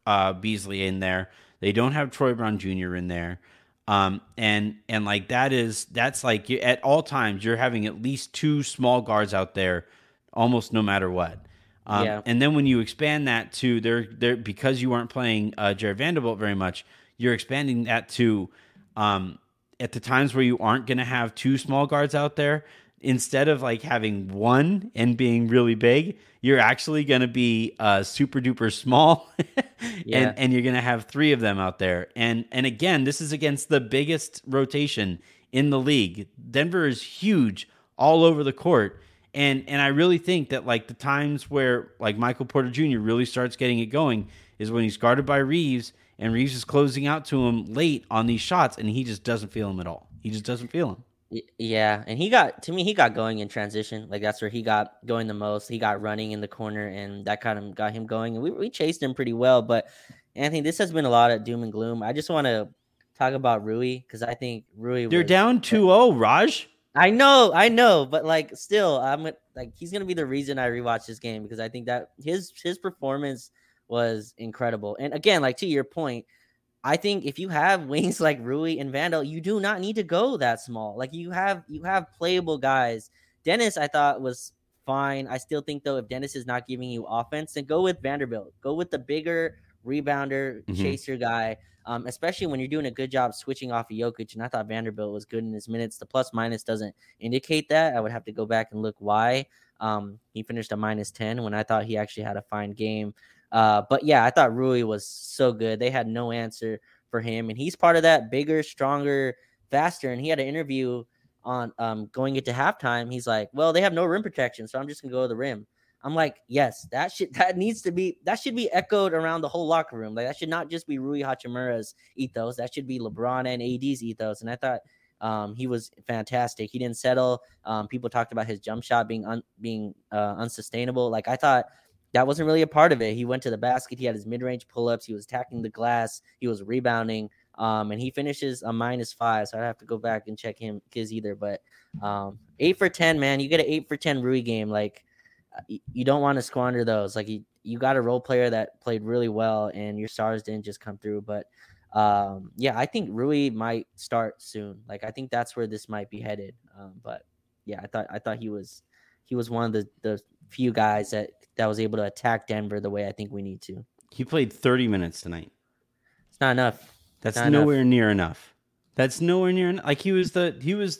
Beasley in there. They don't have Troy Brown Jr. in there. And like that's like you, at all times you're having at least two small guards out there, almost no matter what. And then when you expand that to there because you aren't playing Jared Vanderbilt very much, you're expanding that to at the times where you aren't going to have two small guards out there. Instead of like having one and being really big, you're actually going to be super duper small, and you're going to have three of them out there. And again, this is against the biggest rotation in the league. Denver is huge all over the court, and I really think that like the times where like Michael Porter Jr. really starts getting it going is when he's guarded by Reeves, and Reeves is closing out to him late on these shots, and he just doesn't feel him at all. He just doesn't feel him. Yeah, and he got going in transition. Like that's where he got going the most. He got running in the corner, and that kind of got him going. And we chased him pretty well. But Anthony, this has been a lot of doom and gloom. I just want to talk about Rui because I think Rui. They're down 2-0, Raj. I know, but like still, I'm like he's gonna be the reason I rewatched this game because I think that his performance was incredible. And again, like to your point. I think if you have wings like Rui and Vandal, you do not need to go that small. Like you have playable guys. Dennis, I thought was fine. I still think though, if Dennis is not giving you offense, then go with Vanderbilt. Go with the bigger rebounder, chaser guy. Especially when you're doing a good job switching off of Jokic. And I thought Vanderbilt was good in his minutes. The plus minus doesn't indicate that. I would have to go back and look why. He finished a -10 when I thought he actually had a fine game. But yeah, I thought Rui was so good. They had no answer for him. And he's part of that bigger, stronger, faster. And he had an interview on going into halftime. He's like, well, they have no rim protection, so I'm just going to go to the rim. I'm like, yes, that should be echoed around the whole locker room. Like that should not just be Rui Hachimura's ethos. That should be LeBron and AD's ethos. And I thought he was fantastic. He didn't settle. People talked about his jump shot being unsustainable. Like I thought – that wasn't really a part of it. He went to the basket. He had his mid-range pull-ups. He was attacking the glass. He was rebounding. And he finishes a -5. So I'd have to go back and check him kids either. But 8 for 10, man. You get an 8 for 10 Rui game. Like you don't want to squander those. Like you got a role player that played really well, and your stars didn't just come through. But yeah, I think Rui might start soon. Like I think that's where this might be headed. But yeah, I thought he was one of the few guys that was able to attack Denver the way I think we need to. He played 30 minutes tonight. It's not enough. That's nowhere near enough. That's nowhere near enough. Like he was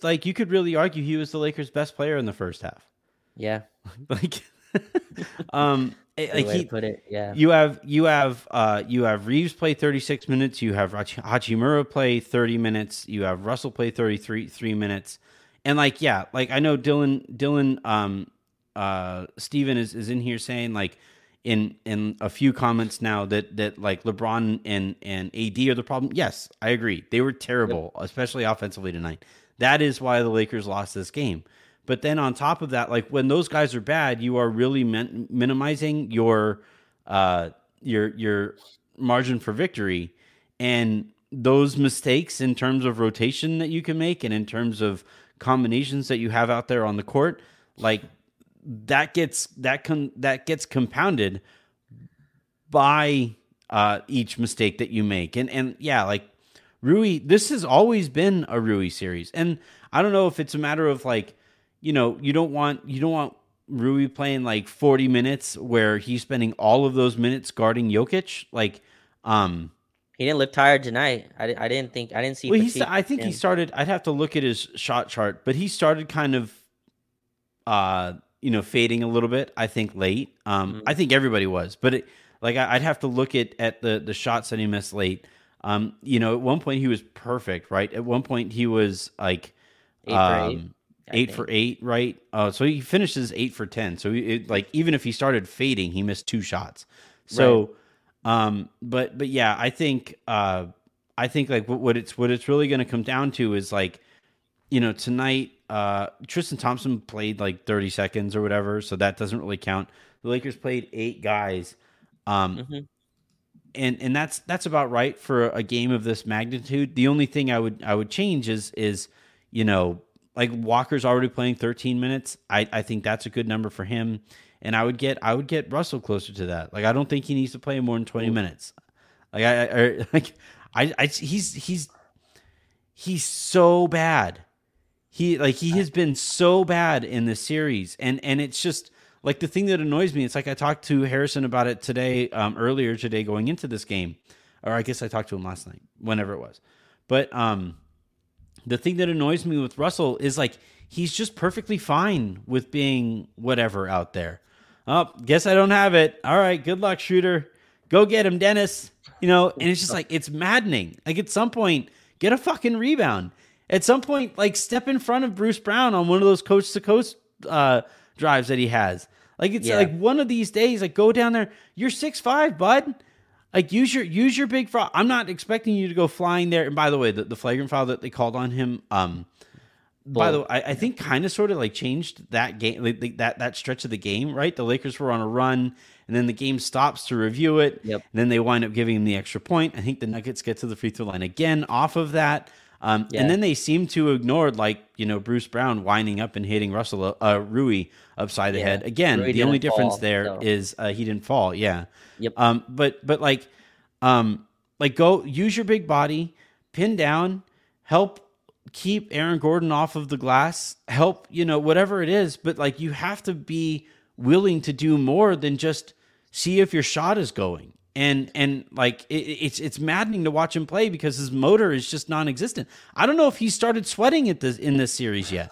like, you could really argue he was the Lakers' best player in the first half. Yeah. Like, like he put it. Yeah. You have Reeves play 36 minutes. You have Hachimura play 30 minutes. You have Russell play 33 minutes. And like, yeah, like I know Dylan Steven is in here saying like in a few comments now that like LeBron and AD are the problem. Yes, I agree. They were terrible, especially offensively tonight. That is why the Lakers lost this game. But then on top of that, like when those guys are bad, you are really minimizing your margin for victory. And those mistakes in terms of rotation that you can make and in terms of combinations that you have out there on the court, like that gets compounded by each mistake that you make. And yeah, like Rui, this has always been a Rui series. And I don't know if it's a matter of like, you know, you don't want Rui playing like 40 minutes where he's spending all of those minutes guarding Jokic. Like, he didn't look tired tonight. I didn't see. Well, I think he started. I'd have to look at his shot chart, but he started kind of, fading a little bit. I think late. I think everybody was, but I'd have to look at the shots that he missed late. At one point he was perfect, right? At one point he was like 8 for 8, right? So he finishes 8 for 10. So even if he started fading, he missed 2 shots. So. Right. But yeah, I think like what it's really going to come down to is like, tonight, Tristan Thompson played like 30 seconds or whatever. So that doesn't really count. The Lakers played 8 guys. And that's about right for a game of this magnitude. The only thing I would change is, like Walker's already playing 13 minutes. I think that's a good number for him. And I would get Russell closer to that. Like I don't think he needs to play more than 20 minutes. Like he's so bad. He has been so bad in this series, and it's just like the thing that annoys me. It's like I talked to Harrison about it today, earlier today going into this game, or I guess I talked to him last night, whenever it was. But the thing that annoys me with Russell is like he's just perfectly fine with being whatever out there. Oh, guess I don't have it. All right, good luck, Schroeder. Go get him, Dennis. And it's just like, it's maddening. Like at some point, get a fucking rebound. At some point, like step in front of Bruce Brown on one of those coast-to-coast drives that he has. Like it's like one of these days, like go down there. You're 6'5", bud. Like use your big foul. I'm not expecting you to go flying there. And by the way, the flagrant foul that they called on him, by the way, I think kind of sort of like changed that game, like that stretch of the game, right? The Lakers were on a run, and then the game stops to review it. Yep. And then they wind up giving him the extra point. I think the Nuggets get to the free throw line again off of that. And then they seem to ignore, like, Bruce Brown winding up and hitting Rui upside the head. Again, Rui, the only difference is he didn't fall. Yeah. Yep. But go use your big body, pin down, help keep Aaron Gordon off of the glass, help, whatever it is. But like, you have to be willing to do more than just see if your shot is going. And like, it's maddening to watch him play because his motor is just non-existent. I don't know if he started sweating in this series yet.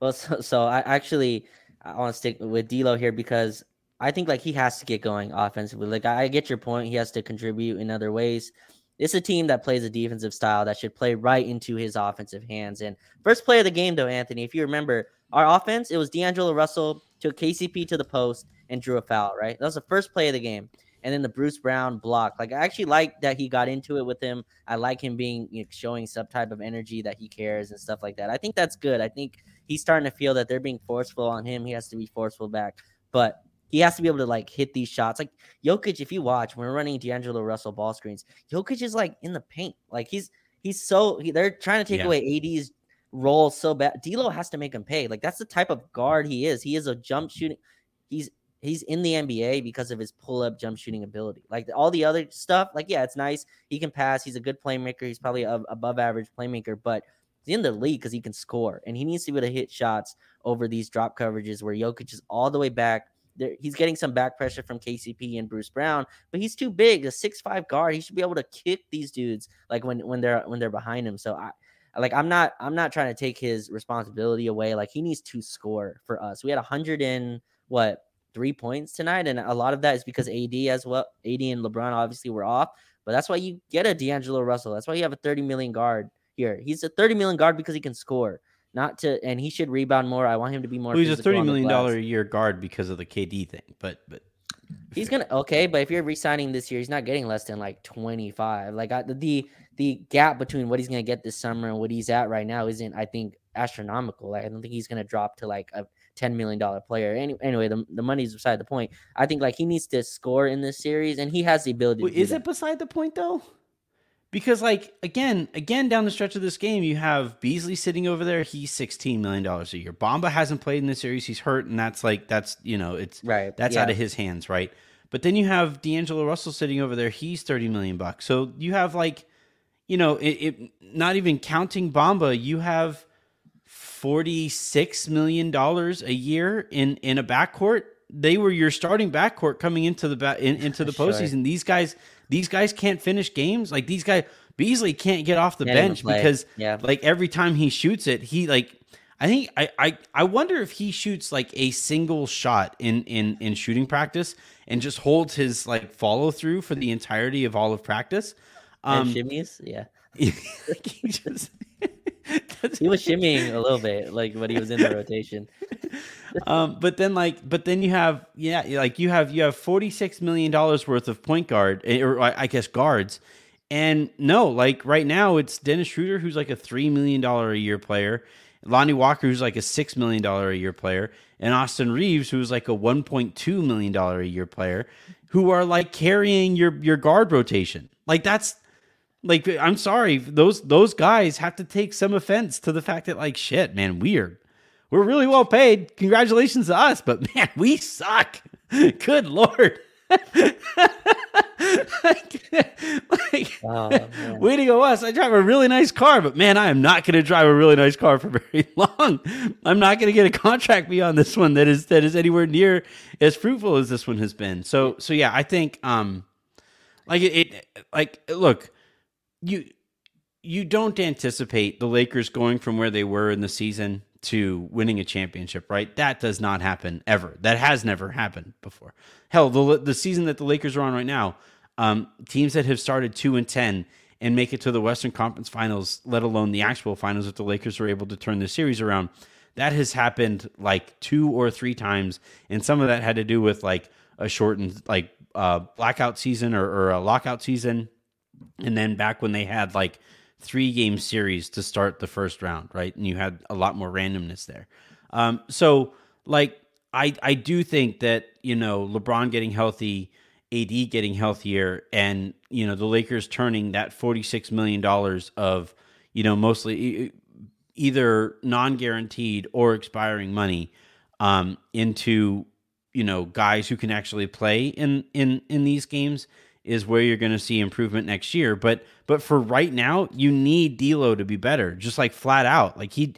Well, so I want to stick with D'Lo here because I think like he has to get going offensively. Like I get your point. He has to contribute in other ways. It's a team that plays a defensive style that should play right into his offensive hands. And first play of the game, though, Anthony, if you remember, our offense, it was D'Angelo Russell took KCP to the post and drew a foul, right? That was the first play of the game. And then the Bruce Brown block. Like, I actually like that he got into it with him. I like him being showing some type of energy that he cares and stuff like that. I think that's good. I think he's starting to feel that they're being forceful on him. He has to be forceful back. But he has to be able to like hit these shots. Like Jokic, if you watch, when we're running D'Angelo Russell ball screens, Jokic is like in the paint. Like they're trying to take away AD's role so bad. D'Lo has to make him pay. Like that's the type of guard he is. He is a jump shooting. He's in the NBA because of his pull-up jump shooting ability. Like all the other stuff, like, yeah, it's nice. He can pass. He's a good playmaker. He's probably an above average playmaker, but he's in the league because he can score and he needs to be able to hit shots over these drop coverages where Jokic is all the way back. He's getting some back pressure from KCP and Bruce Brown, but he's too big, a 6'5" guard. He should be able to kick these dudes like when they're behind him. So I'm not trying to take his responsibility away. Like he needs to score for us. We had 103 points tonight, and a lot of that is because AD as well. AD and LeBron obviously were off, but that's why you get a D'Angelo Russell. That's why you have a 30 million guard here. He's a 30 million guard because he can score. And he should rebound more. I want him to be more. Well, he's a $30 million a year guard because of the KD thing, but He's gonna okay, but if you're re-signing this year, he's not getting less than like 25. Like the gap between what he's gonna get this summer and what he's at right now isn't, I think, astronomical. Like I don't think he's gonna drop to like a $10 million player. Anyway, the money's beside the point. I think like he needs to score in this series, and he has the ability. Wait, to is that. It beside the point though? Because like again down the stretch of this game, you have Beasley sitting over there. He's $16 million a year. Bamba hasn't played in this series. He's hurt, and that's you know it's right. That's out of his hands, right? But then you have D'Angelo Russell sitting over there. He's $30 million. So you have like, you know, it not even counting Bamba, you have $46 million a year in a backcourt. They were your starting backcourt coming into the into the postseason. Sure. These guys can't finish games. Like these guys, Beasley can't get off the bench because like every time he shoots it, he like, I think I wonder if he shoots like a single shot in shooting practice and just holds his like follow through for the entirety of all of practice. Shimmies. Yeah. Like he just, he was shimmying a little bit, like when he was in the rotation. But then you have you have $46 million worth of point guard, or I guess guards, and no, like right now it's Dennis Schroeder, who's like a $3 million a year player, Lonnie Walker, who's like a $6 million a year player, and Austin Reeves, who's like a $1.2 million a year player, who are like carrying your guard rotation. Like that's. Like, I'm sorry, those guys have to take some offense to the fact that, like, shit, man, we're really well paid. Congratulations to us, but man, we suck. Good Lord. Way to go us. I drive a really nice car, but man, I am not going to drive a really nice car for very long. I'm not going to get a contract beyond this one that is anywhere near as fruitful as this one has been. So yeah, I think, look. You don't anticipate the Lakers going from where they were in the season to winning a championship, right? That does not happen ever. That has never happened before. Hell, the season that the Lakers are on right now, teams that have started 2-10 and make it to the Western Conference Finals, let alone the actual finals, if the Lakers are able to turn the series around, that has happened like 2 or 3 times, and some of that had to do with like a shortened like blackout season or a lockout season. And then back when they had like 3-game series to start the first round, right? And you had a lot more randomness there. So like, I do think that, you know, LeBron getting healthy, AD getting healthier, and, you know, the Lakers turning that $46 million of, you know, mostly either non-guaranteed or expiring money into, you know, guys who can actually play in these games is where you're going to see improvement next year. But for right now, you need D'Lo to be better, just like flat out. Like he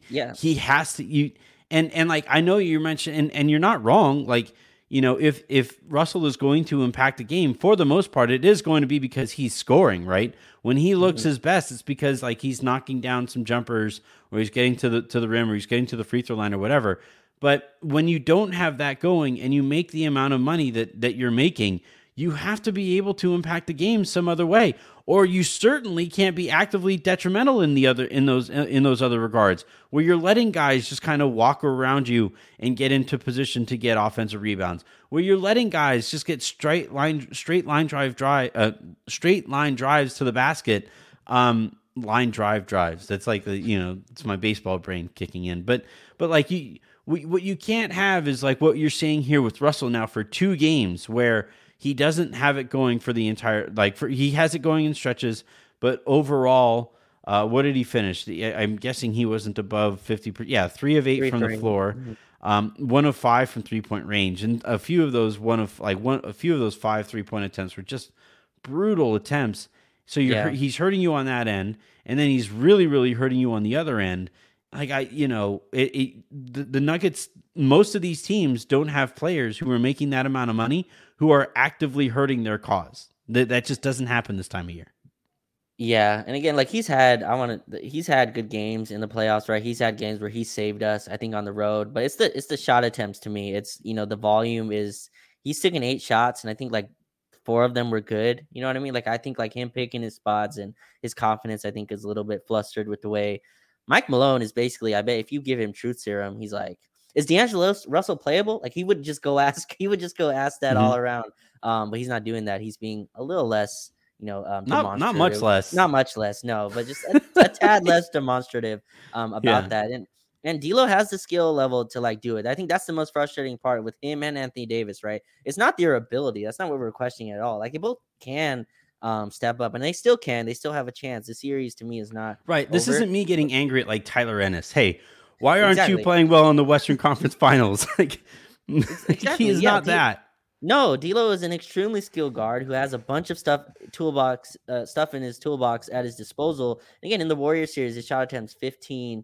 has to, and like, I know you mentioned, and you're not wrong. Like, you know, if Russell is going to impact the game, for the most part, it is going to be because he's scoring, right? When he looks his best, it's because like he's knocking down some jumpers, or he's getting to the rim, or he's getting to the free throw line or whatever. But when you don't have that going and you make the amount of money that you're making, you have to be able to impact the game some other way, or you certainly can't be actively detrimental in those other regards, where you're letting guys just kind of walk around you and get into position to get offensive rebounds, where you're letting guys just get straight line drives to the basket, drives. That's like the, you know, it's my baseball brain kicking in, but like what you can't have is like what you're seeing here with Russell now for 2 games where he doesn't have it going for the entire, he has it going in stretches, but overall, what did he finish? I'm guessing he wasn't above 50%. Yeah, 3 of 8 from the floor, 1 of 5 from 3-point range, and a few of those a few of those 5 3-point attempts were just brutal attempts. So he's hurting you on that end, and then he's really, really hurting you on the other end. Like the Nuggets, most of these teams don't have players who are making that amount of money who are actively hurting their cause. That just doesn't happen this time of year. Yeah, and again, like he's had good games in the playoffs, right? He's had games where he saved us, I think, on the road. But it's the shot attempts to me. It's, you know, the volume is, he's taking 8 shots, and I think like 4 of them were good. You know what I mean? Like I think like him picking his spots and his confidence, I think, is a little bit flustered with the way Mike Malone is basically, I bet if you give him truth serum, he's like, is D'Angelo Russell playable? Like, he would just go ask that all around. But he's not doing that. He's being a little less, not much less. No, but just a tad less demonstrative about that. And D'Lo has the skill level to like do it. I think that's the most frustrating part with him and Anthony Davis, right? It's not their ability. That's not what we're questioning at all. Like, they both can step up, and they still can. They still have a chance. The series to me is not right. This over. Isn't me getting angry at like Tyler Ennis. Hey, why aren't you playing well in the Western Conference Finals? Like, he is not that. No, D'Lo is an extremely skilled guard who has a bunch of stuff in his toolbox at his disposal. And again, in the Warriors series, his shot attempts 15,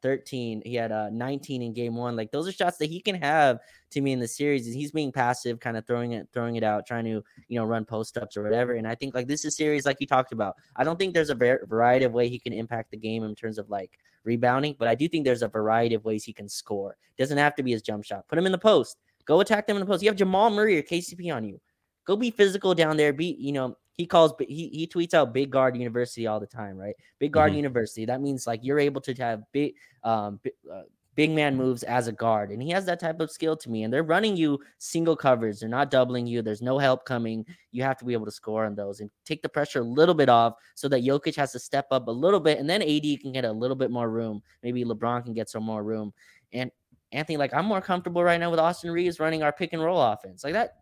13. He had 19 in game one. Like, those are shots that he can have to me in the series. And he's being passive, kind of throwing it out, trying to, run post ups or whatever. And I think like this is series, like you talked about. I don't think there's a variety of way he can impact the game in terms of like rebounding, but I do think there's a variety of ways he can score. Doesn't have to be his jump shot. Put him in the post. Go attack them in the post. You have Jamal Murray or KCP on you. Go be physical down there. He tweets out Big Guard University all the time, right? Big Guard University. That means like you're able to have big man moves as a guard. And he has that type of skill to me. And they're running you single covers. They're not doubling you. There's no help coming. You have to be able to score on those and take the pressure a little bit off so that Jokic has to step up a little bit. And then AD can get a little bit more room. Maybe LeBron can get some more room. And Anthony, like, I'm more comfortable right now with Austin Reeves running our pick and roll offense. Like that,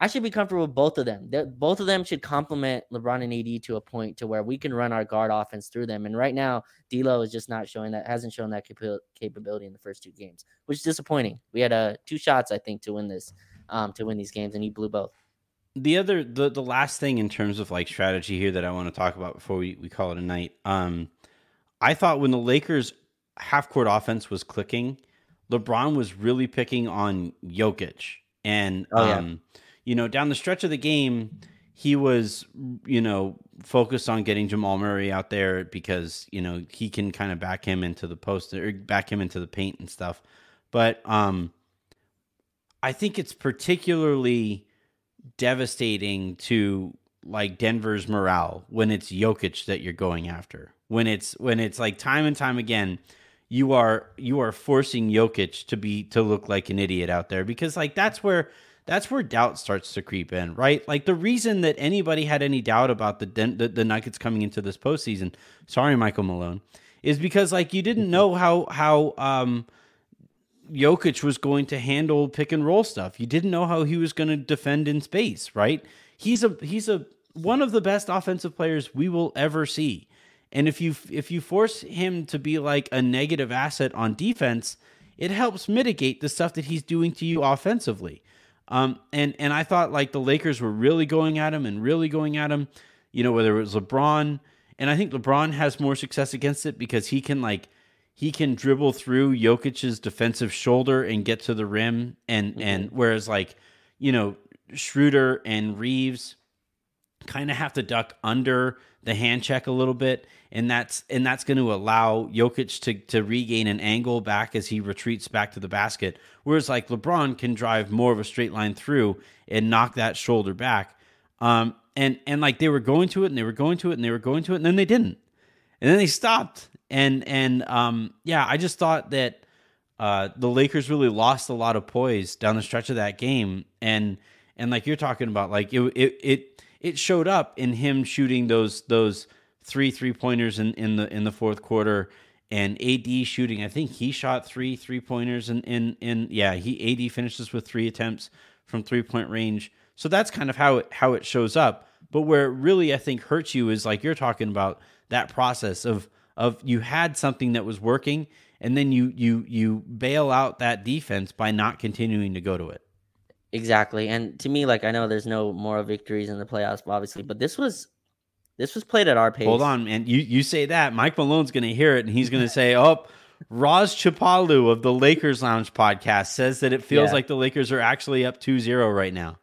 I should be comfortable with both of them. Both of them should complement LeBron and AD to a point to where we can run our guard offense through them. And right now, D'Lo is just not showing that, hasn't shown that capability in the first two games, which is disappointing. We had two shots, I think, to win these games, and he blew both. The last thing in terms of like strategy here that I want to talk about before we call it a night. I thought when the Lakers half court offense was clicking, LeBron was really picking on Jokic. And, down the stretch of the game, he was, focused on getting Jamal Murray out there because, he can kind of back him into the post or back him into the paint and stuff. But I think it's particularly devastating to like Denver's morale when it's Jokic that you're going after, when it's like time and time again, you are forcing Jokic to look like an idiot out there, because like that's where doubt starts to creep in, right? Like the reason that anybody had any doubt about the Nuggets coming into this postseason, sorry Michael Malone, is because like you didn't know how Jokic was going to handle pick and roll stuff. You didn't know how he was going to defend in space, right? He's one of the best offensive players we will ever see. And if you force him to be like a negative asset on defense, it helps mitigate the stuff that he's doing to you offensively. And I thought like the Lakers were really going at him, whether it was LeBron. And I think LeBron has more success against it because he can dribble through Jokic's defensive shoulder and get to the rim. And whereas like, Schroeder and Reeves kind of have to duck under the hand check a little bit, and that's going to allow Jokic to regain an angle back as he retreats back to the basket. Whereas like LeBron can drive more of a straight line through and knock that shoulder back. And like they were going to it and then they didn't. And then they stopped. And I just thought that the Lakers really lost a lot of poise down the stretch of that game. And like you're talking about, like it showed up in him shooting those 3 3-pointers in the fourth quarter, and AD shooting. I think he shot 3 3-pointers AD finishes with 3 attempts from 3-point range. So that's kind of how it shows up. But where it really I think hurts you is like you're talking about that process of you had something that was working, and then you bail out that defense by not continuing to go to it. Exactly. And to me, like, I know there's no moral victories in the playoffs, obviously, but this was played at our pace. Hold on, man. You say that, Mike Malone's going to hear it, and he's going to say, oh, Raj Chapalu of the Lakers Lounge podcast says that it feels like the Lakers are actually up 2-0 right now.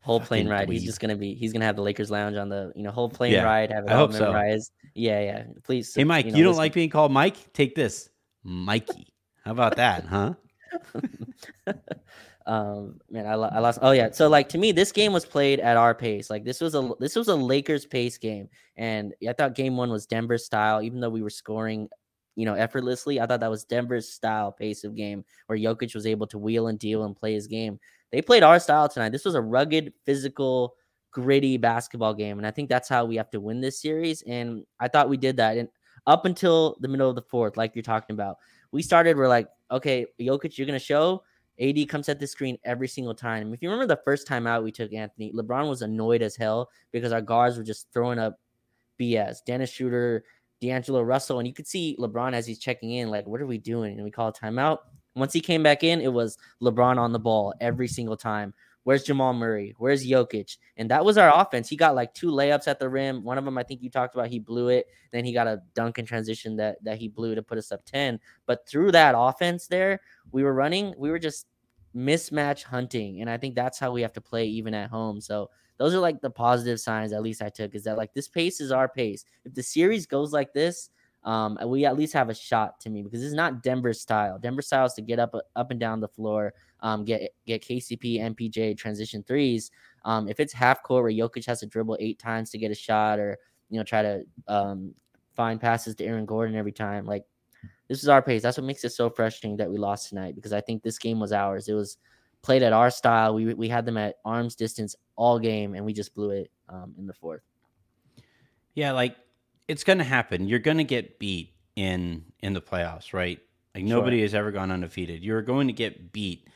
Whole plane ride. He's just going to be, he's going to have the Lakers Lounge on the, whole plane ride. Have it all memorized. So. Yeah, yeah. Please. Hey, Mike, you don't listen. Like being called Mike? Take this. Mikey. How about that, huh? I lost. Oh yeah. So like to me, this game was played at our pace. Like this was a Lakers pace game. And I thought game one was Denver style, even though we were scoring you know, effortlessly. I thought that was Denver's style, pace of game, where Jokic was able to wheel and deal and play his game. They played our style tonight. This was a rugged, physical, gritty basketball game, and I think that's how we have to win this series, and I thought we did that. And up until the middle of the fourth, like you're talking about, we started, we're like, okay, Jokic, you're going to show. AD comes at the screen every single time. If you remember the first time out we took Anthony, LeBron was annoyed as hell because our guards were just throwing up BS. Dennis Schroeder, D'Angelo Russell, and you could see LeBron as he's checking in, like, what are we doing? And we call a timeout. Once he came back in, it was LeBron on the ball every single time. Where's Jamal Murray? Where's Jokic? And that was our offense. He got like 2 layups at the rim. One of them, I think you talked about, he blew it. Then he got a dunk in transition that he blew to put us up 10. But through that offense there, we were just mismatch hunting. And I think that's how we have to play even at home. So those are like the positive signs, at least I took, is that like this pace is our pace. If the series goes like this, we at least have a shot to me, because it's not Denver's style. Denver's style is to get up and down the floor, get KCP, MPJ, transition threes. If it's half court where Jokic has to dribble 8 times to get a shot, or, you know, try to find passes to Aaron Gordon every time, like, this is our pace. That's what makes it so frustrating that we lost tonight, because I think this game was ours. It was played at our style. We had them at arm's distance all game, and we just blew it in the fourth. Yeah, like, it's going to happen. You're going to get beat in the playoffs, right? Like, nobody has ever gone undefeated. You're going to get beat,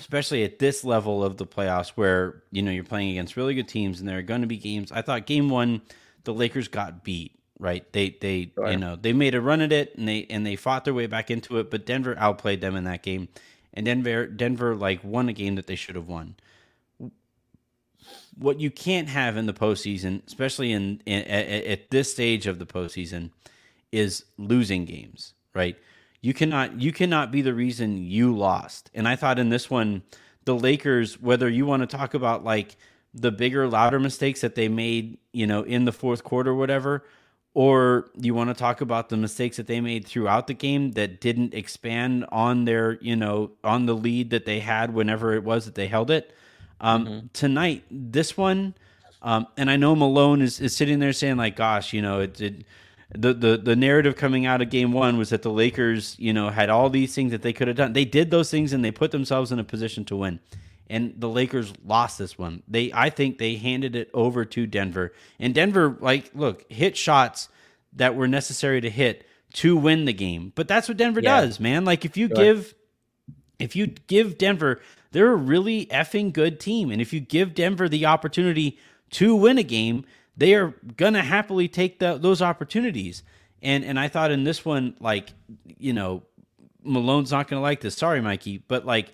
especially at this level of the playoffs where, you know, you're playing against really good teams, and there are going to be games. I thought game 1, the Lakers got beat, right? They you know, they made a run at it, and they fought their way back into it, but Denver outplayed them in that game. And Denver like won a game that they should have won. What you can't have in the postseason, especially at this stage of the postseason, is losing games, right? You cannot be the reason you lost. And I thought in this one, the Lakers, whether you want to talk about like the bigger, louder mistakes that they made, you know, in the fourth quarter or whatever, or you want to talk about the mistakes that they made throughout the game that didn't expand on their, you know, on the lead that they had whenever it was that they held it. Tonight, this one, and I know Malone is sitting there saying like, gosh, you know, the narrative coming out of game 1 was that the Lakers, you know, had all these things that they could have done. They did those things, and they put themselves in a position to win. And the Lakers lost this one. I think they handed it over to Denver. And Denver, like, look, hit shots that were necessary to hit to win the game. But that's what Denver does, man. Like, if you give Denver, they're a really effing good team. And if you give Denver the opportunity to win a game, they are going to happily take those opportunities. And I thought in this one, like, you know, Malone's not going to like this. Sorry, Mikey. But, like,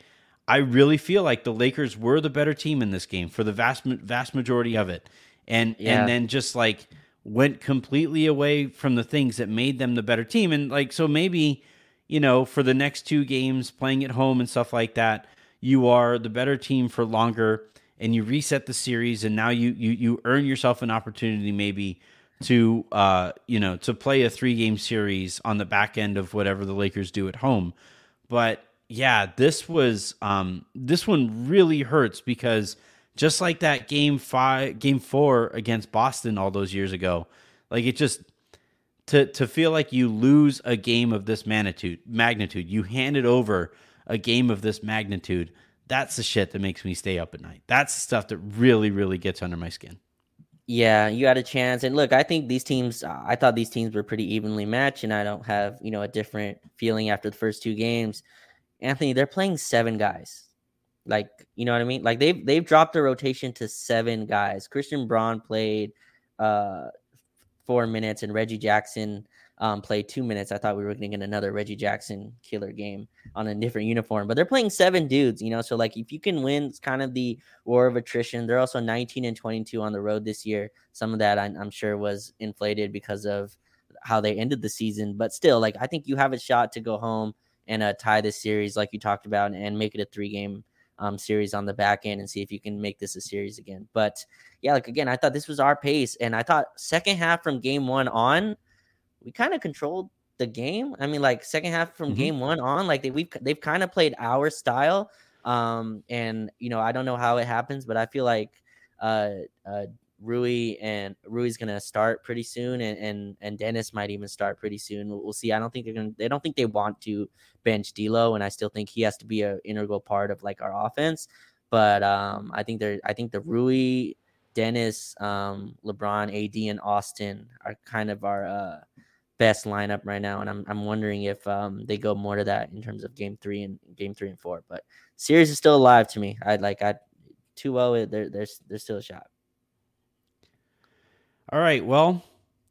I really feel like the Lakers were the better team in this game for the vast majority of it. And then just, like, went completely away from the things that made them the better team. And, like, so maybe, you know, for the next 2 games, playing at home and stuff like that, you are the better team for longer, and you reset the series, and now you earn yourself an opportunity maybe to, you know, to play a 3-game series on the back end of whatever the Lakers do at home. But yeah, this was this one really hurts, because just like that game 4 against Boston all those years ago, like, it just. To feel like you lose a game of this magnitude, you hand it over a game of this magnitude, that's the shit that makes me stay up at night. That's the stuff that really, really gets under my skin. Yeah, you had a chance. And look, I think I thought these teams were pretty evenly matched, and I don't have, you know, a different feeling after the first 2 games. Anthony, they're playing 7 guys. Like, you know what I mean? Like, they've dropped the rotation to 7 guys. Christian Braun played 4 minutes, and Reggie Jackson played 2 minutes. I thought we were going to get another Reggie Jackson killer game on a different uniform, but they're playing 7 dudes, you know? So, like, if you can win, it's kind of the war of attrition. They're also 19-22 on the road this year. Some of that I'm sure was inflated because of how they ended the season, but still, like, I think you have a shot to go home and tie this series, like you talked about, and make it a 3-game series on the back end, and see if you can make this a series again. But yeah, like, again, I thought this was our pace, and I thought second half from game 1 on, we kind of controlled the game. I mean, like, second half from game 1 on, like, they've kind of played our style. And, you know, I don't know how it happens, but I feel like Rui's gonna start pretty soon, and Dennis might even start pretty soon. We'll see. I don't think they want to bench D'Lo, and I still think he has to be an integral part of like our offense. But I think the Rui, Dennis, LeBron, AD, and Austin are kind of our best lineup right now, and I'm wondering if they go more to that in terms of game 3 and 4. But series is still alive to me. I'd 2-0 it. There's still a shot. All right. Well,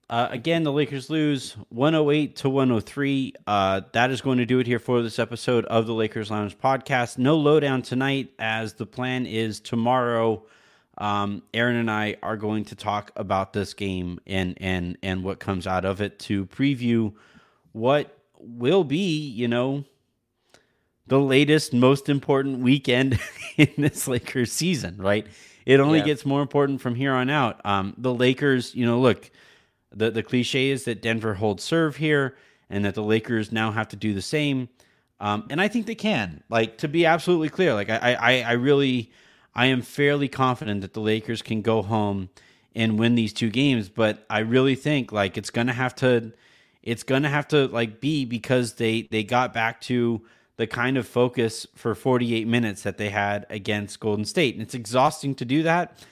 again, the Lakers lose 108-103. That is going to do it here for this episode of the Lakers Lounge podcast. No lowdown tonight, as the plan is tomorrow. Aaron and I are going to talk about this game and what comes out of it to preview what will be, the latest, most important weekend in this Lakers season, right? It only gets more important from here on out. The Lakers, look, the cliche is that Denver holds serve here and that the Lakers now have to do the same. And I think they can. To be absolutely clear, I am fairly confident that the Lakers can go home and win these two games. But I really think it's going to have to be because they got back to the kind of focus for 48 minutes that they had against Golden State. And it's exhausting to do that.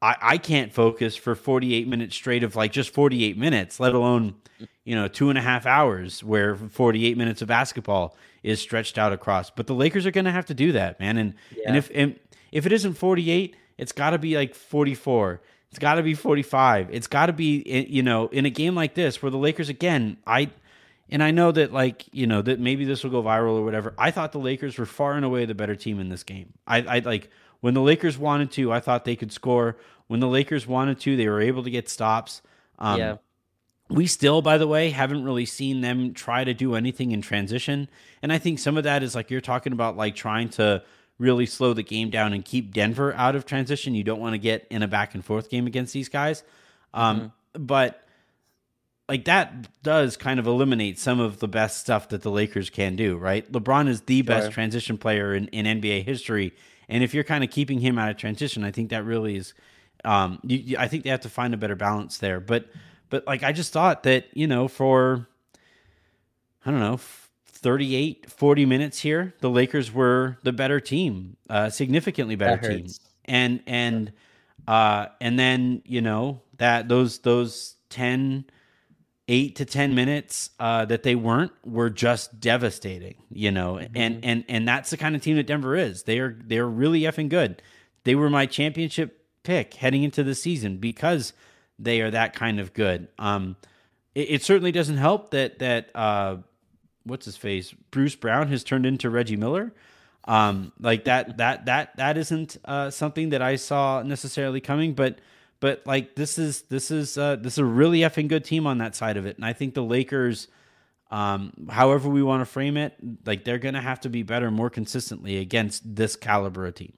I can't focus for 48 minutes straight of just 48 minutes, let alone, 2.5 hours where 48 minutes of basketball is stretched out across. But the Lakers are going to have to do that, man. And if it isn't 48, it's got to be 44. It's got to be 45. It's got to be, in a game like this where the Lakers, again, And I know that, that maybe this will go viral or whatever. I thought the Lakers were far and away the better team in this game. When the Lakers wanted to, I thought they could score. When the Lakers wanted to, they were able to get stops. We still, by the way, haven't really seen them try to do anything in transition. And I think some of that is you're talking about trying to really slow the game down and keep Denver out of transition. You don't want to get in a back and forth game against these guys. But that does kind of eliminate some of the best stuff that the Lakers can do, right? LeBron is the best transition player in NBA history. And if you're kind of keeping him out of transition, I think that really is, I think they have to find a better balance there. But I just thought that, for, 38, 40 minutes here, the Lakers were the better team, significantly better team. And then, that those 8 to 10 minutes that they were just devastating, and that's the kind of team that Denver is. They're really effing good. They were my championship pick heading into the season because they are that kind of good. It certainly doesn't help that what's his face, Bruce Brown, has turned into Reggie Miller. That isn't something that I saw necessarily coming, but this is a really effing good team on that side of it. And I think the Lakers, however we want to frame it, they're going to have to be better more consistently against this caliber of team.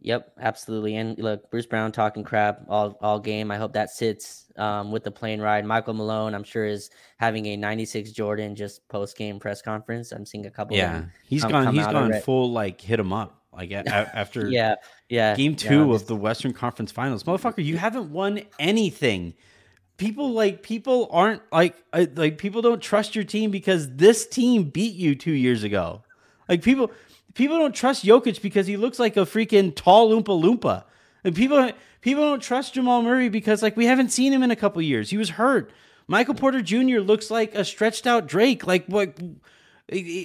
Yep, absolutely. And look, Bruce Brown talking crap all game. I hope that sits with the plane ride. Michael Malone, I'm sure, is having a 96 Jordan just post-game press conference. I'm seeing a couple of them. He's gone full hit him up. After game two of the Western Conference Finals, motherfucker, you haven't won anything. People aren't people don't trust your team because this team beat you 2 years ago. People don't trust Jokic because he looks like a freaking tall Oompa Loompa. And people don't trust Jamal Murray because we haven't seen him in a couple years. He was hurt. Michael Porter Jr. looks like a stretched out Drake. What?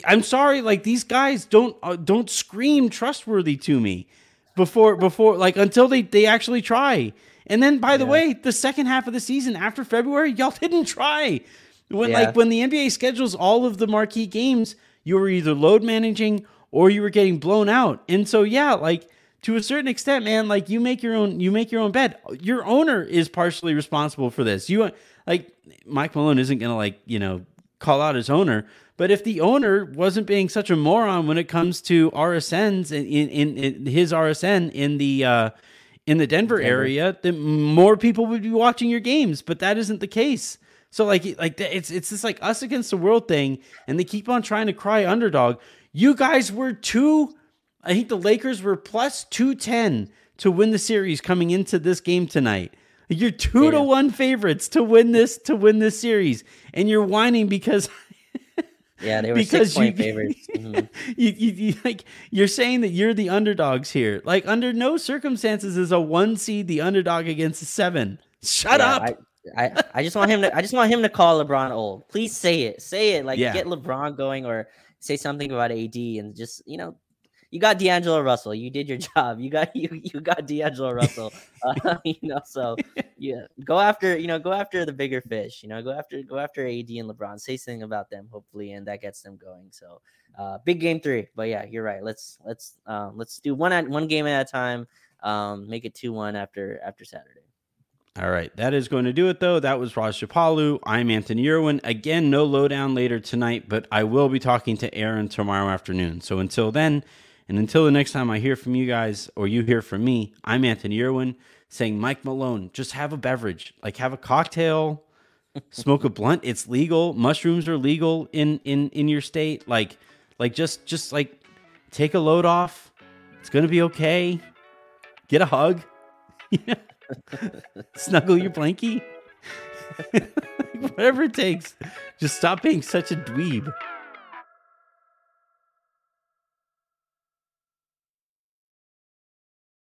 I'm sorry, these guys don't scream trustworthy to me before until they actually try. And then, by the way, the second half of the season after February, y'all didn't try. When the NBA schedules all of the marquee games, you were either load managing or you were getting blown out. And so, to a certain extent, man, you make your own bed. Your owner is partially responsible for this. Mike Malone isn't going to call out his owner. But if the owner wasn't being such a moron when it comes to RSNs in his RSN in the Denver area, then more people would be watching your games. But that isn't the case. So it's this us against the world thing, and they keep on trying to cry underdog. You guys were 2 I think the Lakers were plus 210 to win the series coming into this game tonight. You're 2-1 favorites to win this series, and you're whining because they were 6-point favorites. Mm-hmm. You're saying that you're the underdogs here. Like, under no circumstances is a 1 seed the underdog against a 7. Shut up. I just want him to. I just want him to call LeBron old. Please say it. Say it. Like, get LeBron going, or say something about AD, and just, you know, you got D'Angelo Russell. You did your job. You got D'Angelo Russell. Go after the bigger fish. Go after AD and LeBron. Say something about them, hopefully, and that gets them going. So, big game 3. But yeah, you're right. Let's do one game at a time. Make it 2-1 after Saturday. All right, that is going to do it, though. That was Raj Chapalu. I'm Anthony Irwin. Again, no lowdown later tonight, but I will be talking to Aaron tomorrow afternoon. So until then, and until the next time I hear from you guys, or you hear from me, I'm Anthony Irwin saying, Mike Malone, just have a beverage. Like, have a cocktail, smoke a blunt. It's legal. Mushrooms are legal in your state. Like just take a load off. It's going to be okay. Get a hug. Yeah. Snuggle your blankie. Whatever it takes. Just stop being such a dweeb.